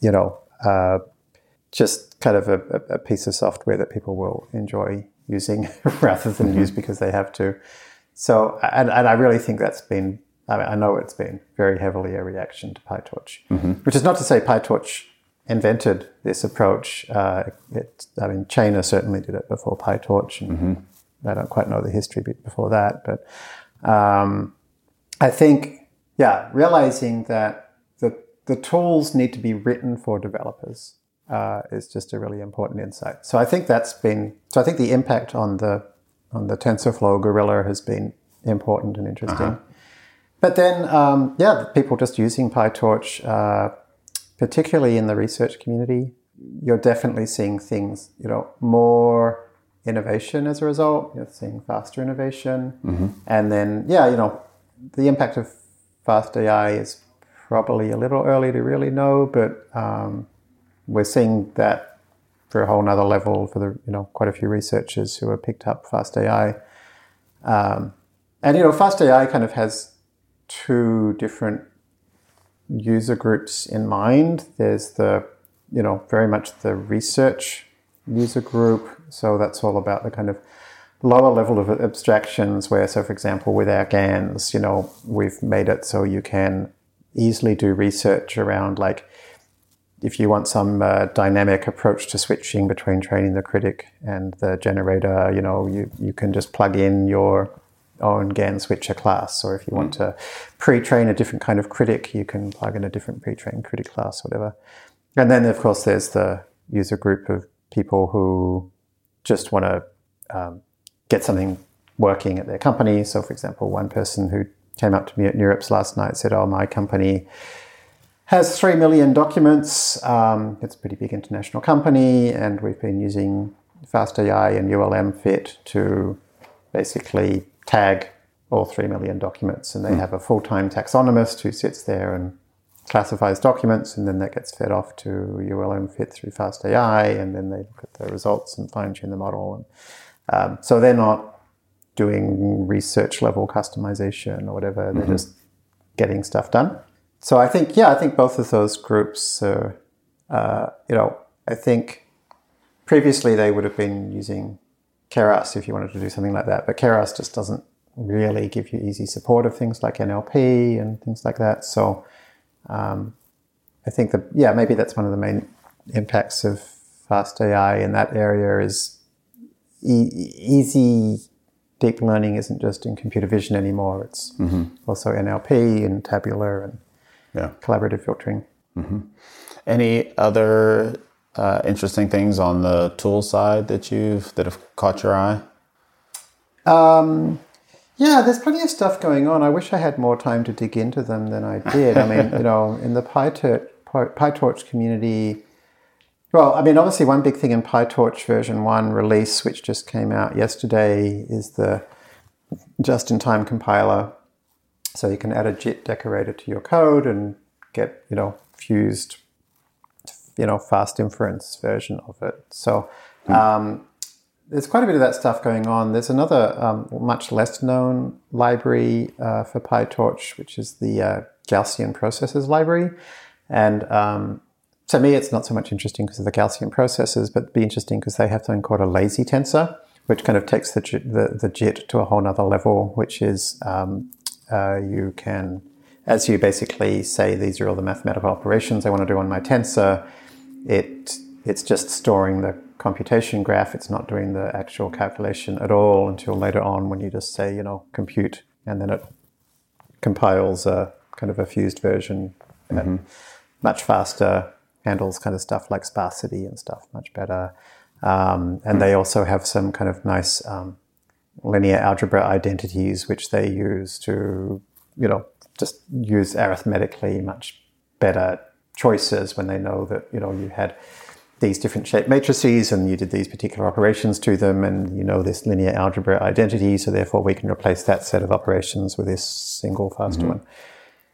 you know, uh, just kind of a, a piece of software that people will enjoy using rather than use because they have to. So, and, and I really think that's been, I mean, I know it's been very heavily a reaction to PyTorch, mm-hmm. which is not to say PyTorch invented this approach. Uh, it, I mean, Chainer certainly did it before PyTorch, and mm-hmm. I don't quite know the history before that, but. Um, I think, yeah, realizing that the, the tools need to be written for developers uh, is just a really important insight. So I think that's been, so I think the impact on the on the TensorFlow gorilla has been important and interesting. Uh-huh. But then, um, yeah, people just using PyTorch, uh, particularly in the research community, you're definitely seeing things, you know, more innovation as a result. You're seeing faster innovation. Mm-hmm. And then, yeah, you know, the impact of fast A I is probably a little early to really know, but um, we're seeing that for a whole nother level for the, you know, quite a few researchers who have picked up fast A I. Um, and, you know, fast A I kind of has two different user groups in mind. There's the, you know, very much the research user group. So that's all about the kind of lower level of abstractions where, so for example, with our GANs, you know, we've made it so you can easily do research around, like, if you want some uh, dynamic approach to switching between training the critic and the generator, you know, you, you can just plug in your own GAN switcher class. Or if you want to pre-train a different kind of critic, you can plug in a different pre-trained critic class, whatever. And then, of course, there's the user group of people who just want to um, get something working at their company. So, for example, one person who came up to me at NeurIPS last night said, oh, my company has three million documents. Um, it's a pretty big international company, and we've been using fast A I and U L M Fit to basically tag all three million documents. And they mm. have a full-time taxonomist who sits there and classifies documents, and then that gets fed off to U L M Fit through fast A I, and then they look at the results and fine-tune the model. And, um, so they're not doing research-level customization or whatever. Mm-hmm. They're just getting stuff done. So I think, yeah, I think both of those groups, uh, uh, you know, I think previously they would have been using Keras if you wanted to do something like that, but Keras just doesn't really give you easy support of things like N L P and things like that. So um, I think that, yeah, maybe that's one of the main impacts of fast A I in that area is e- easy deep learning isn't just in computer vision anymore. It's mm-hmm. also N L P and tabular and yeah. collaborative filtering. Mm-hmm. Any other uh, interesting things on the tool side that you've that have caught your eye? Um, yeah, there's plenty of stuff going on. I wish I had more time to dig into them than I did. I mean, you know, in the PyTorch, PyTorch community. Well, I mean, obviously one big thing in PyTorch version one release, which just came out yesterday, is the just-in-time compiler. So you can add a J I T decorator to your code and get, you know, fused, you know, fast inference version of it. So um, there's quite a bit of that stuff going on. There's another um, much less known library uh, for PyTorch, which is the uh, Gaussian processes library. And um to me, it's not so much interesting because of the Gaussian processes, but it'd be interesting because they have something called a lazy tensor, which kind of takes the the, the J I T to a whole nother level, which is um, uh, you can, as you basically say, these are all the mathematical operations I want to do on my tensor, it it's just storing the computation graph. It's not doing the actual calculation at all until later on when you just say, you know, compute, and then it compiles a kind of a fused version mm-hmm. and much faster. Handles kind of stuff like sparsity and stuff much better. Um, and they also have some kind of nice um, linear algebra identities, which they use to, you know, just use arithmetically much better choices when they know that, you know, you had these different shape matrices and you did these particular operations to them and, you know, this linear algebra identity. So therefore we can replace that set of operations with this single faster mm-hmm. one.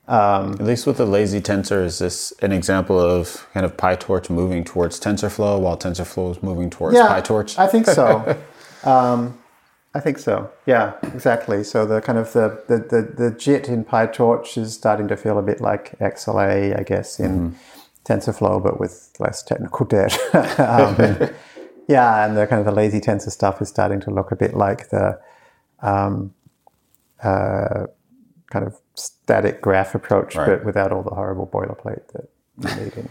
Um, At least with the lazy tensor, is this an example of kind of PyTorch moving towards TensorFlow while TensorFlow is moving towards yeah, PyTorch? I think so. um, I think so. Yeah, exactly. So the kind of the, the, the, the J I T in PyTorch is starting to feel a bit like X L A, I guess, in mm. TensorFlow, but with less technical debt. um, and, yeah, and the kind of the lazy tensor stuff is starting to look a bit like the um, uh, kind of static graph approach, right. but without all the horrible boilerplate that you need in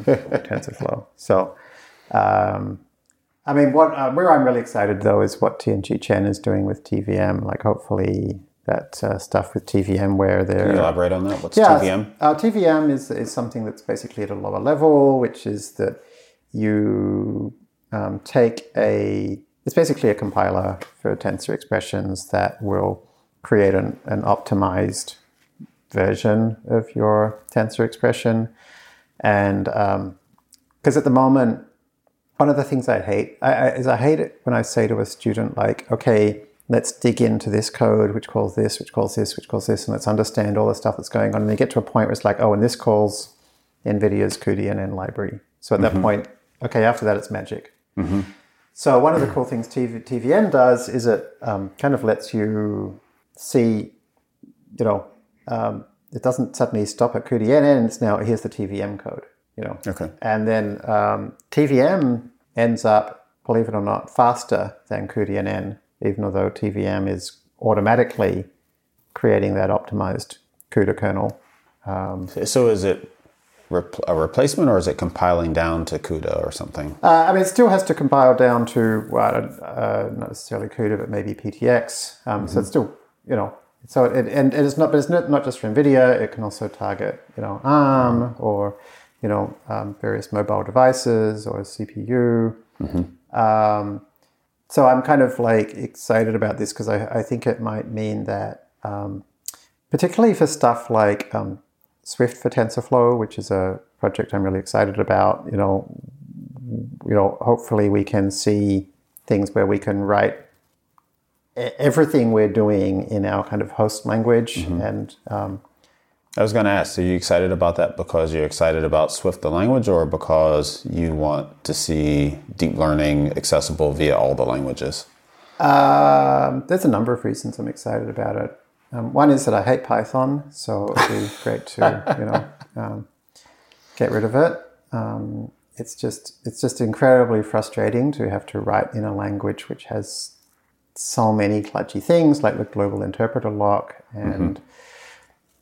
TensorFlow. So, um, I mean, what uh, where I'm really excited, though, is what T N G Chen is doing with T V M. Like, hopefully, that uh, stuff with T V M where they're... Can you elaborate on that? What's yeah, T V M? Uh, T V M is, is something that's basically at a lower level, which is that you um, take a... It's basically a compiler for tensor expressions that will create an, an optimized version of your tensor expression. And um because at the moment, one of the things I hate I, I, is I hate it when I say to a student, like, okay, let's dig into this code, which calls this, which calls this, which calls this, and let's understand all the stuff that's going on. And they get to a point where it's like, oh, and this calls NVIDIA's cuDNN library. So at mm-hmm. that point, okay, after that, it's magic. Mm-hmm. So one of the cool things T V M does is it um, kind of lets you see, you know, um, it doesn't suddenly stop at cuDNN. It's now, here's the T V M code, you know. Okay. And then um, T V M ends up, believe it or not, faster than cuDNN, even though T V M is automatically creating that optimized CUDA kernel. Um, so is it a replacement, or is it compiling down to CUDA or something? Uh, I mean, it still has to compile down to well, uh, not necessarily CUDA, but maybe P T X. Um, mm-hmm. So it's still, you know, so it, and, and it's not, but it's not, not just for NVIDIA. It can also target, you know, ARM or, you know, um, various mobile devices or C P U. Mm-hmm. Um, so I'm kind of like excited about this because I, I think it might mean that, um, particularly for stuff like um, Swift for TensorFlow, which is a project I'm really excited about. You know, you know, hopefully we can see things where we can write everything we're doing in our kind of host language. Mm-hmm. And um, I was going to ask, are you excited about that because you're excited about Swift the language, or because you want to see deep learning accessible via all the languages? Um, there's a number of reasons I'm excited about it. Um, one is that I hate Python, so it'd be great to, you know, um, get rid of it. Um, it's just it's just incredibly frustrating to have to write in a language which has so many cludgy things, like the global interpreter lock, and mm-hmm.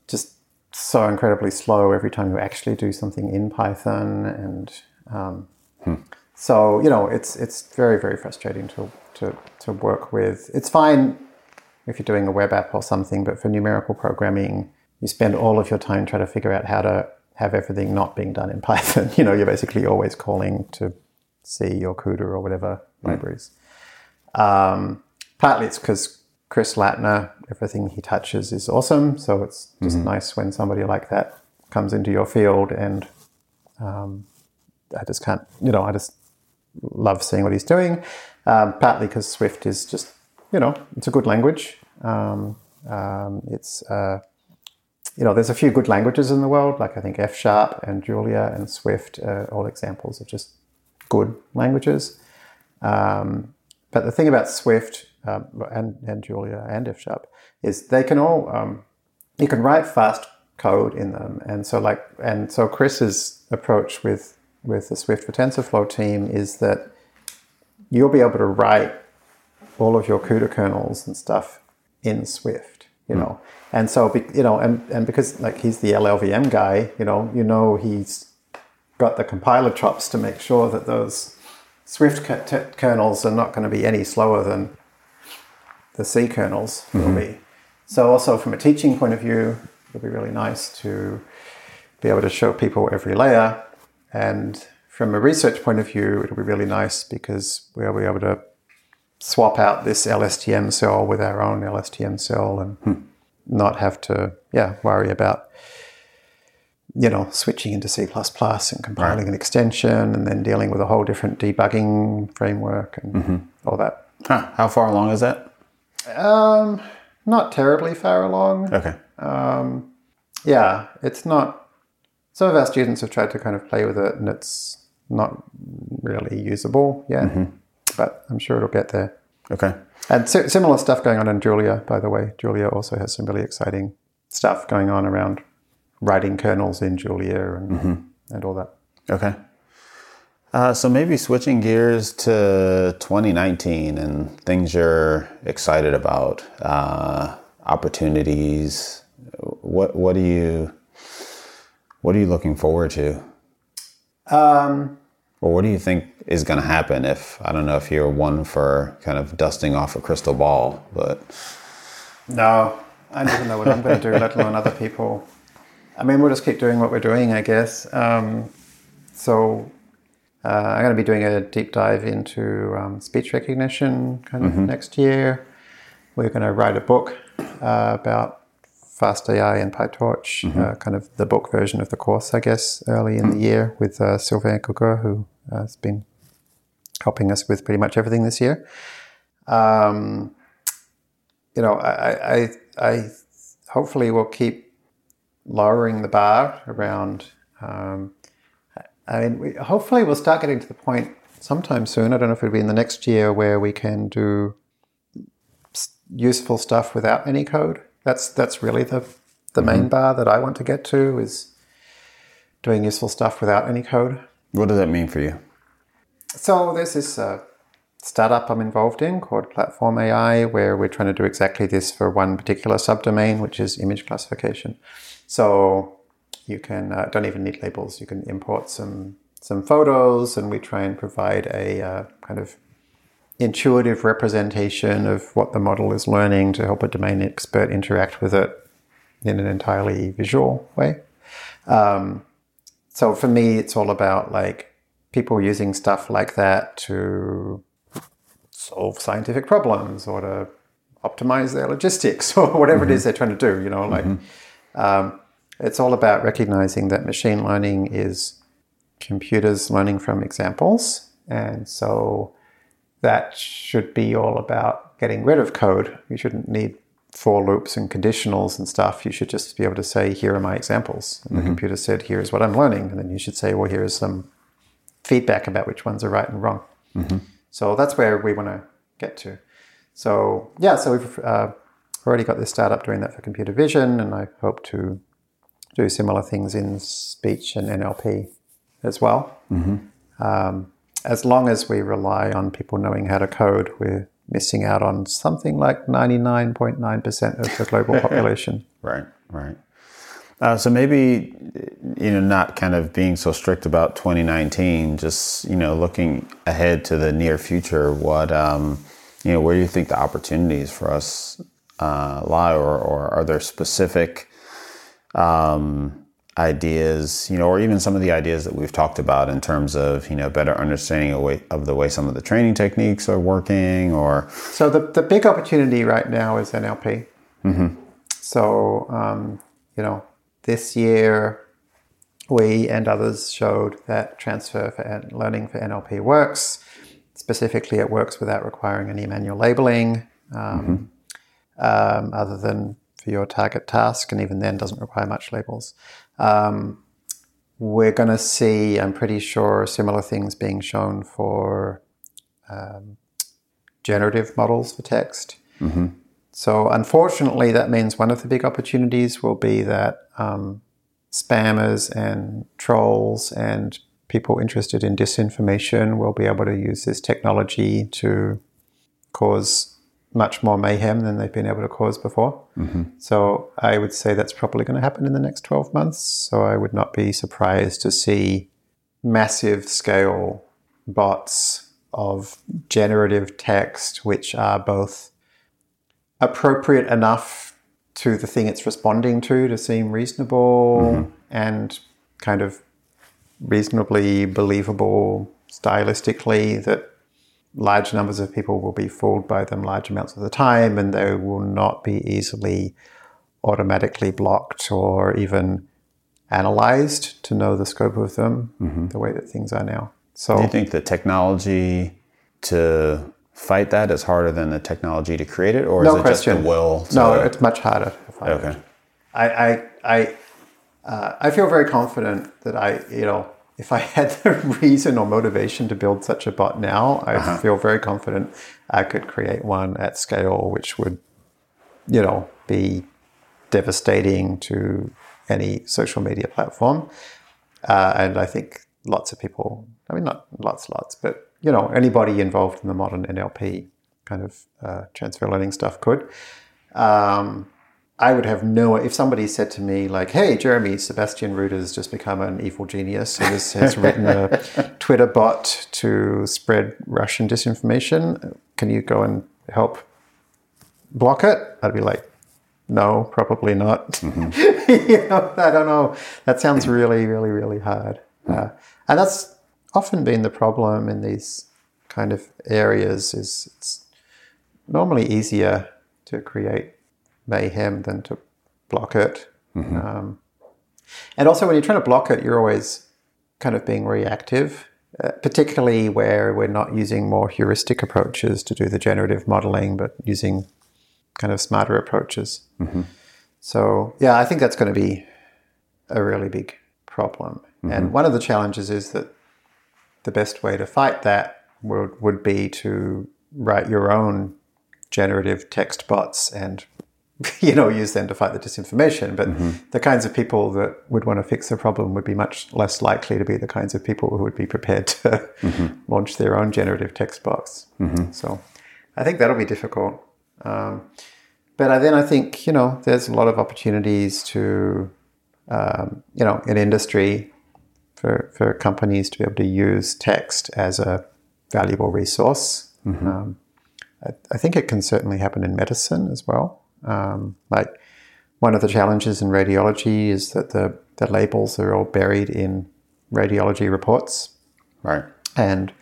just so incredibly slow every time you actually do something in Python. And um, hmm. so, you know, it's it's very very frustrating to to to work with. It's fine if you're doing a web app or something, but for numerical programming, you spend all of your time trying to figure out how to have everything not being done in Python. You know, you're basically always calling to see your CUDA or whatever libraries. Mm. Um, partly it's because Chris Latner, everything he touches is awesome. So it's just mm-hmm. nice when somebody like that comes into your field, and um, I just can't, you know, I just love seeing what he's doing. Um, partly because Swift is just, you know, it's a good language. Um, um, it's, uh, you know, there's a few good languages in the world, like I think F-sharp and Julia and Swift are all examples of just good languages. Um, but the thing about Swift um, and, and Julia and F-sharp is they can all, um, you can write fast code in them. And so like, and so Chris's approach with, with the Swift for TensorFlow team is that you'll be able to write all of your CUDA kernels and stuff in Swift, you know. Mm. And so, you know, and, and because like he's the L L V M guy, you know, you know he's got the compiler chops to make sure that those Swift k- t- kernels are not going to be any slower than the C kernels mm-hmm. will be. So also from a teaching point of view, it'll be really nice to be able to show people every layer. And from a research point of view, it'll be really nice because we'll be able to swap out this L S T M cell with our own L S T M cell and hmm. not have to, yeah, worry about, you know, switching into C plus plus and compiling right. an extension and then dealing with a whole different debugging framework and mm-hmm. all that. Huh. How far along is that? Um, not terribly far along. Okay. Um, yeah, it's not... Some of our students have tried to kind of play with it, and it's not really usable yet. Mm-hmm. But I'm sure it'll get there. Okay. And si- similar stuff going on in Julia, by the way. Julia also has some really exciting stuff going on around writing kernels in Julia and mm-hmm. and all that. Okay. Uh, so maybe switching gears to twenty nineteen and things you're excited about, uh, opportunities. What what are you what are you looking forward to? Um. Or what do you think is going to happen if, I don't know if you're one for kind of dusting off a crystal ball, but... No, I don't even know what I'm going to do, let alone other people. I mean, we'll just keep doing what we're doing, I guess. Um, so uh, I'm going to be doing a deep dive into um, speech recognition kind of mm-hmm. next year. We're going to write a book uh, about fast A I and PyTorch, mm-hmm. uh, kind of the book version of the course, I guess, early in the year with uh, Sylvain Cougar, who uh, has been helping us with pretty much everything this year. Um, you know, I, I, I hopefully will keep lowering the bar around. Um, I mean, we, hopefully we'll start getting to the point sometime soon. I don't know if it'll be in the next year, where we can do useful stuff without any code. That's that's really the the mm-hmm. main bar that I want to get to, is doing useful stuff without any code. What does that mean for you? So there's this uh, startup I'm involved in called Platform A I, where we're trying to do exactly this for one particular subdomain, which is image classification. So you can uh, don't even need labels. You can import some some photos, and we try and provide a uh, kind of intuitive representation of what the model is learning to help a domain expert interact with it in an entirely visual way. Um, so for me, it's all about like people using stuff like that to solve scientific problems or to optimize their logistics or whatever mm-hmm. it is they're trying to do, you know, like mm-hmm. um, it's all about recognizing that machine learning is computers learning from examples. And so that should be all about getting rid of code. You shouldn't need for loops and conditionals and stuff. You should just be able to say, here are my examples. And mm-hmm. the computer said, here is what I'm learning. And then you should say, well, here is some feedback about which ones are right and wrong. Mm-hmm. So that's where we want to get to. So yeah, so we've uh, already got this startup doing that for computer vision, and I hope to do similar things in speech and N L P as well. Mm-hmm. Um, as long as we rely on people knowing how to code, we're missing out on something like ninety-nine point nine percent of the global population. Right, right. Uh, so maybe, you know, not kind of being so strict about twenty nineteen, just, you know, looking ahead to the near future, what, um, you know, where do you think the opportunities for us uh, lie, or, or are there specific um, ideas, you know, or even some of the ideas that we've talked about in terms of, you know, better understanding of, way, of the way some of the training techniques are working, or... So the, the big opportunity right now is N L P. Mm-hmm. So, um, you know, this year, we and others showed that transfer for learning for N L P works. Specifically, it works without requiring any manual labeling, um, mm-hmm. um, other than for your target task, and even then doesn't require much labels. Um, we're going to see, I'm pretty sure, similar things being shown for um, generative models for text. Mm-hmm. So unfortunately, that means one of the big opportunities will be that um, spammers and trolls and people interested in disinformation will be able to use this technology to cause much more mayhem than they've been able to cause before. Mm-hmm. So I would say that's probably going to happen in the next twelve months. So I would not be surprised to see massive scale bots of generative text, which are both appropriate enough to the thing it's responding to to seem reasonable mm-hmm. and kind of reasonably believable stylistically, that large numbers of people will be fooled by them large amounts of the time, and they will not be easily automatically blocked or even analyzed to know the scope of them mm-hmm. the way that things are now. So, do you think the technology to fight that is harder than the technology to create it, or no is it question. Just the will? To... No, it's much harder to fight okay. it. I, I, I, uh, I feel very confident that I, you know, if I had the reason or motivation to build such a bot now, I uh-huh. feel very confident I could create one at scale, which would, you know, be devastating to any social media platform. Uh, and I think lots of people, I mean, not lots, lots, but you know, anybody involved in the modern N L P kind of uh, transfer learning stuff could. Um, I would have no... If somebody said to me, like, hey, Jeremy, Sebastian Reuter's just become an evil genius who has, has written a Twitter bot to spread Russian disinformation. Can you go and help block it? I'd be like, no, probably not. Mm-hmm. you know, I don't know. That sounds really, really, really hard. Uh, and that's... often been the problem in these kind of areas, is it's normally easier to create mayhem than to block it. Mm-hmm. Um, and also when you're trying to block it, you're always kind of being reactive, uh, particularly where we're not using more heuristic approaches to do the generative modeling, but using kind of smarter approaches. Mm-hmm. So yeah, I think that's going to be a really big problem. Mm-hmm. And one of the challenges is that the best way to fight that would, would be to write your own generative text bots and, you know, use them to fight the disinformation. But mm-hmm. the kinds of people that would want to fix the problem would be much less likely to be the kinds of people who would be prepared to mm-hmm. launch their own generative text bots. Mm-hmm. So I think that'll be difficult. Um, but I, then I think, you know, there's a lot of opportunities to, um, you know, in industry for, for companies to be able to use text as a valuable resource. Mm-hmm. Um, I, I think it can certainly happen in medicine as well. Um, like one of the challenges in radiology is that the, the labels are all buried in radiology reports. Right. And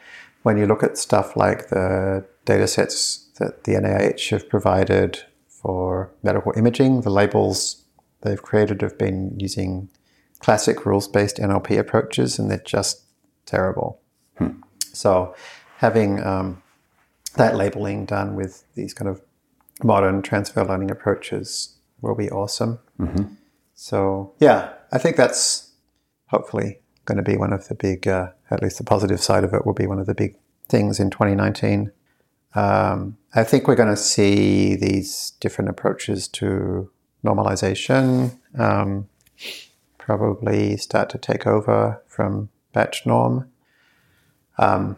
when you look at stuff like the data sets that the N I H have provided for medical imaging, the labels they've created have been using classic rules-based N L P approaches, and they're just terrible. Hmm. So having um, that labeling done with these kind of modern transfer learning approaches will be awesome. Mm-hmm. So yeah, I think that's hopefully going to be one of the big, uh, at least the positive side of it will be one of the big things in twenty nineteen. Um, I think we're going to see these different approaches to normalization um, probably start to take over from batch norm. Um,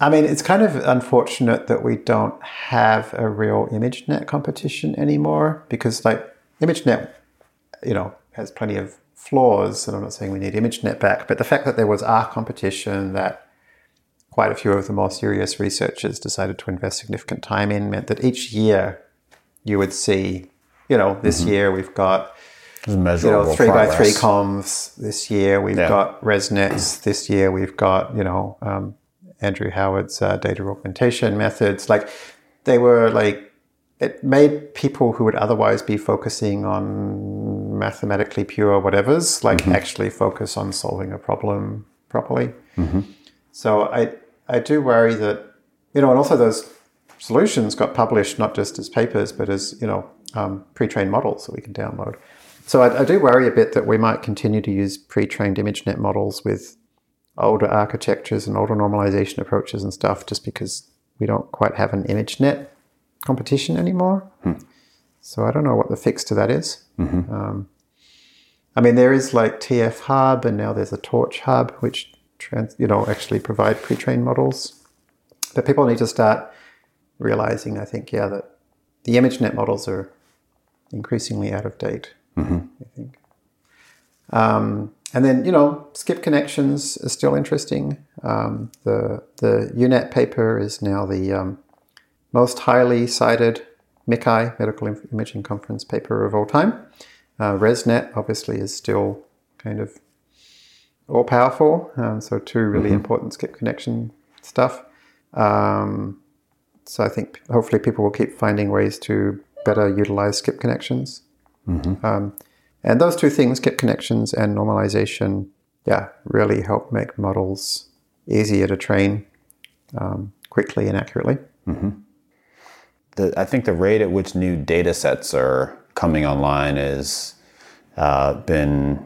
I mean, it's kind of unfortunate that we don't have a real ImageNet competition anymore, because like ImageNet, you know, has plenty of flaws, and I'm not saying we need ImageNet back, but the fact that there was our competition that quite a few of the more serious researchers decided to invest significant time in meant that each year you would see, you know, this mm-hmm. year we've got measurable, you know, three progress. By three convs. This year we've yeah. got ResNets. This year we've got, you know, um, Andrew Howard's uh, data augmentation methods. Like they were like, it made people who would otherwise be focusing on mathematically pure whatevers, like mm-hmm. actually focus on solving a problem properly. Mm-hmm. So I, I do worry that, you know, and also those solutions got published, not just as papers, but as, you know, um, pre-trained models that we can download. So I, I do worry a bit that we might continue to use pre-trained ImageNet models with older architectures and older normalization approaches and stuff, just because we don't quite have an ImageNet competition anymore. Hmm. So I don't know what the fix to that is. Mm-hmm. Um, I mean, there is like T F Hub, and now there's a Torch Hub, which trans, you know, actually provide pre-trained models. But people need to start realizing, I think, yeah, that the ImageNet models are increasingly out of date. Mm-hmm. I think. Um, And then, you know, skip connections is still interesting. Um, the the U N E T paper is now the um, most highly cited M I C I, Medical Im- Imaging Conference paper of all time. Uh, ResNet obviously is still kind of all powerful. Um, so two really mm-hmm. important skip connection stuff. Um, so I think hopefully people will keep finding ways to better utilize skip connections. Mm-hmm. Um, And those two things, skip connections and normalization, yeah, really help make models easier to train um, quickly and accurately. Mm-hmm. The, I think the rate at which new data sets are coming online has uh, been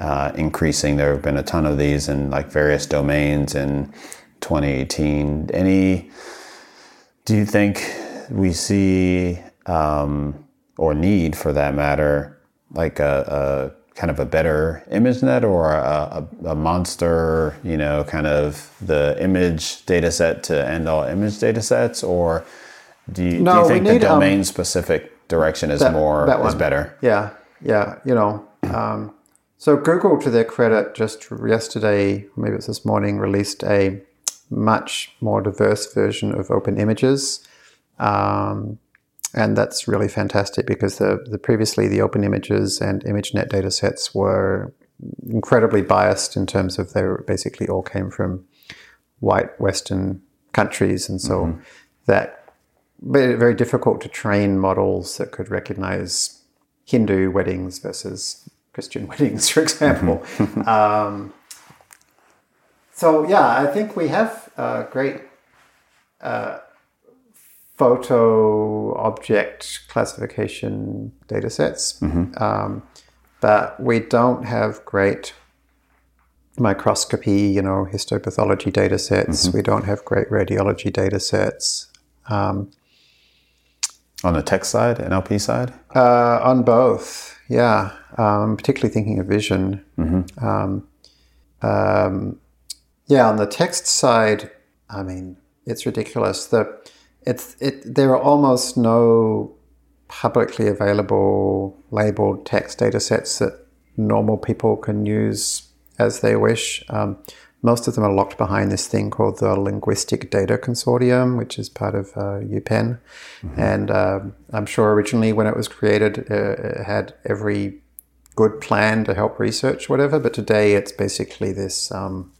uh, increasing. There have been a ton of these in like various domains in twenty eighteen. Any, do you think we see, um, or need for that matter, like a, a kind of a better ImageNet or a, a, a monster, you know, kind of the image data set to end all image data sets? Or do you, no, do you think need, the domain um, specific direction is that, more, that is better? Yeah. Yeah. You know, um, so Google, to their credit, just yesterday, maybe it's this morning, released a much more diverse version of Open Images. Um, And that's really fantastic, because the, the previously the Open Images and ImageNet datasets were incredibly biased in terms of they were basically all came from white Western countries, and so mm-hmm. that made it very difficult to train models that could recognize Hindu weddings versus Christian weddings, for example. Mm-hmm. um, so yeah, I think we have uh, great. Uh, photo object classification data sets. Mm-hmm. Um, but we don't have great microscopy, you know, histopathology data sets. Mm-hmm. We don't have great radiology data sets. Um, on the tech side, N L P side? Uh, on both, yeah. Um, particularly thinking of vision. Mm-hmm. Um, um, yeah, on the text side, I mean, it's ridiculous. The, it's, it, there are almost no publicly available labeled text data sets that normal people can use as they wish. Um, most of them are locked behind this thing called the Linguistic Data Consortium, which is part of uh, UPenn. Mm-hmm. And uh, I'm sure originally when it was created, uh, it had every good plan to help research, whatever. But today it's basically this um,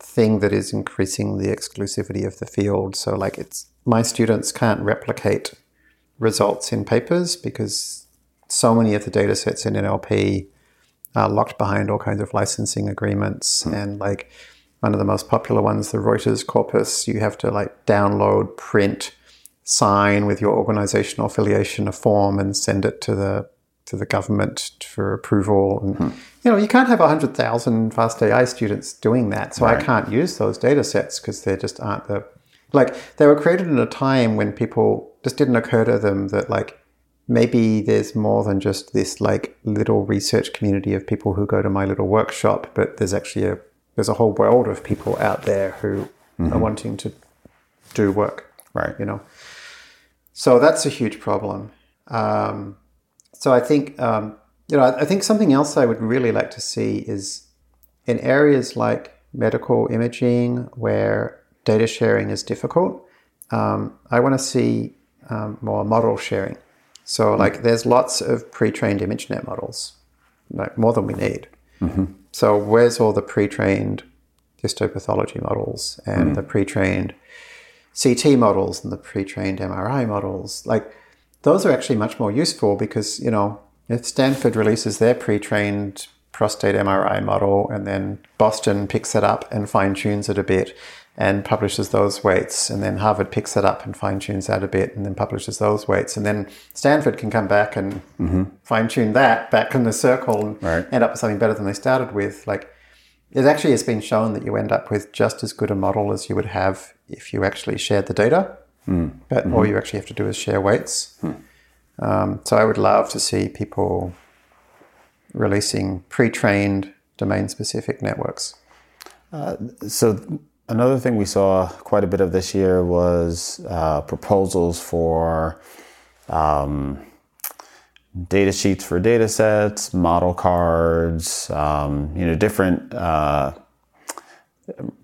thing that is increasing the exclusivity of the field. So like it's my students can't replicate results in papers because so many of the data sets in N L P Uh, locked behind all kinds of licensing agreements. Mm. And like one of the most popular ones, the Reuters corpus, you have to like download, print, sign with your organizational affiliation a form and send it to the to the government for approval. And mm. you know, you can't have one hundred thousand fast A I students doing that. So right. I can't use those data sets because they just aren't the... Like they were created in a time when people just didn't occur to them that like maybe there's more than just this like little research community of people who go to my little workshop, but there's actually a there's a whole world of people out there who mm-hmm. are wanting to do work, right? You know, so that's a huge problem. Um, so I think um, you know I, I think something else I would really like to see is in areas like medical imaging where data sharing is difficult. Um, I want to see um, more model sharing. So like there's lots of pre-trained ImageNet models, like more than we need. Mm-hmm. So where's all the pre-trained histopathology models and mm-hmm. the pre-trained C T models and the pre-trained M R I models? Like those are actually much more useful because, you know, if Stanford releases their pre-trained prostate M R I model and then Boston picks it up and fine-tunes it a bit and publishes those weights, and then Harvard picks it up and fine-tunes that a bit and then publishes those weights, and then Stanford can come back and mm-hmm. fine-tune that back in the circle and right. end up with something better than they started with. Like, it actually has been shown that you end up with just as good a model as you would have if you actually shared the data, mm. but mm-hmm. all you actually have to do is share weights. Mm. Um, so I would love to see people releasing pre-trained domain-specific networks. Uh, so... Another thing we saw quite a bit of this year was uh, proposals for um, data sheets for data sets, model cards, um, you know, different uh,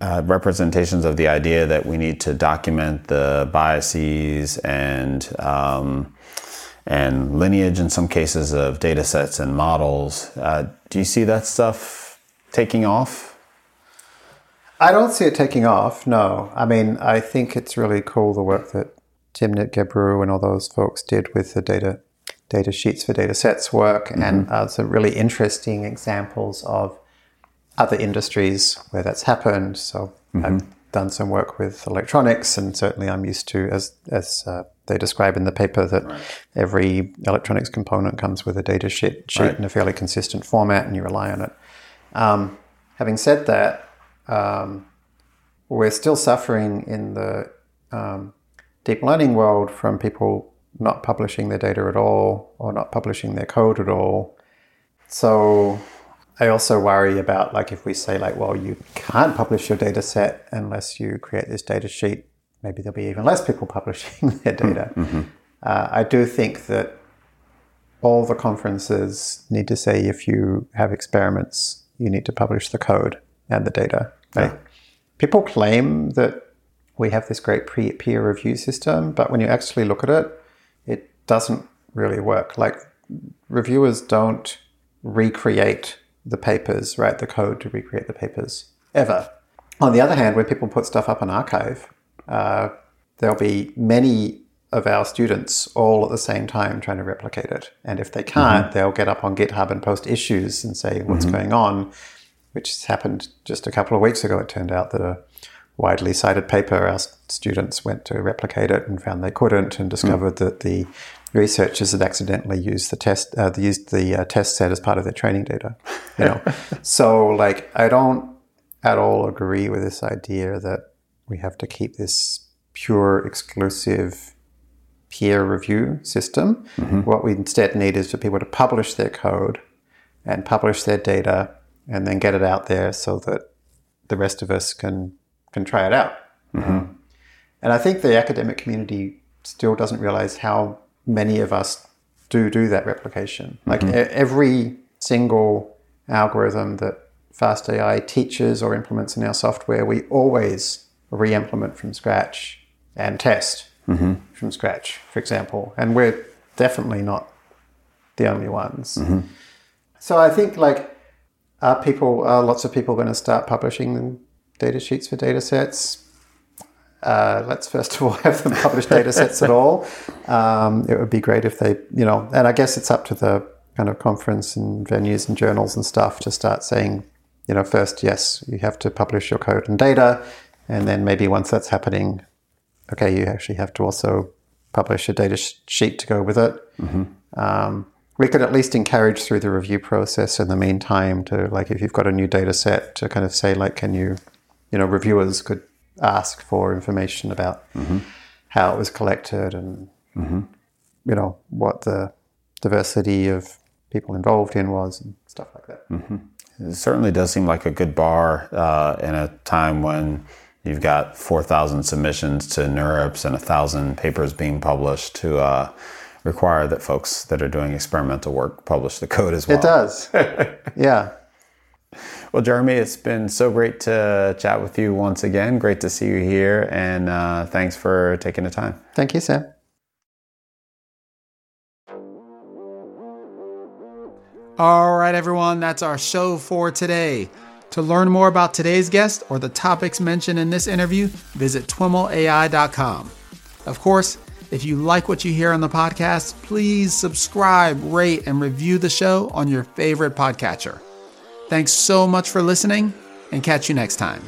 uh, representations of the idea that we need to document the biases and um, and lineage in some cases of data sets and models. Uh, do you see that stuff taking off? I don't see it taking off, no. I mean, I think it's really cool the work that Timnit Gebru and all those folks did with the data data sheets for data sets work mm-hmm. and uh, some really interesting examples of other industries where that's happened. So mm-hmm. I've done some work with electronics, and certainly I'm used to, as, as uh, they describe in the paper, that right. every electronics component comes with a data sheet, sheet right. in a fairly consistent format, and you rely on it. Um, having said that, Um, we're still suffering in the um, deep learning world from people not publishing their data at all or not publishing their code at all. So I also worry about like if we say like, well, you can't publish your data set unless you create this data sheet, maybe there'll be even less people publishing their data. Mm-hmm. Uh, I do think that all the conferences need to say if you have experiments, you need to publish the code and the data. Like, yeah. People claim that we have this great pre- peer review system, but when you actually look at it, it doesn't really work. Like reviewers don't recreate the papers, write the code to recreate the papers, ever. On the other hand, when people put stuff up on archive, uh, there'll be many of our students all at the same time trying to replicate it. And if they can't, mm-hmm. they'll get up on GitHub and post issues and say what's mm-hmm. going on, which happened just a couple of weeks ago. It turned out that a widely cited paper, our students went to replicate it and found they couldn't, and discovered mm. that the researchers had accidentally used the test, uh, used the uh, test set as part of their training data. You know, so like I don't at all agree with this idea that we have to keep this pure, exclusive peer review system. Mm-hmm. What we instead need is for people to publish their code and publish their data and then get it out there so that the rest of us can, can try it out. Mm-hmm. And I think the academic community still doesn't realize how many of us do do that replication. Mm-hmm. Like e- every single algorithm that fast A I teaches or implements in our software, we always re-implement from scratch and test mm-hmm. from scratch, for example. And we're definitely not the only ones. Mm-hmm. So I think, like, are people, are lots of people going to start publishing data sheets for data sets? Uh, let's first of all have them publish data sets at all. Um, it would be great if they, you know, and I guess it's up to the kind of conference and venues and journals and stuff to start saying, you know, first, yes, you have to publish your code and data. And then maybe once that's happening, okay, you actually have to also publish a data sh- sheet to go with it. Mm-hmm. Um, we could at least encourage through the review process in the meantime to, like, if you've got a new data set, to kind of say, like, can you, you know, reviewers could ask for information about mm-hmm. how it was collected and, mm-hmm. you know, what the diversity of people involved in was and stuff like that. Mm-hmm. It certainly does seem like a good bar uh, in a time when you've got four thousand submissions to NeurIPS and one thousand papers being published to uh, require that folks that are doing experimental work publish the code as well. It does. Yeah. Well, Jeremy, it's been so great to chat with you once again. Great to see you here, and uh, thanks for taking the time. Thank you, Sam. All right, everyone, that's our show for today. To learn more about today's guest or the topics mentioned in this interview, visit Twimmel A I dot com. Of course, if you like what you hear on the podcast, please subscribe, rate, and review the show on your favorite podcatcher. Thanks so much for listening, and catch you next time.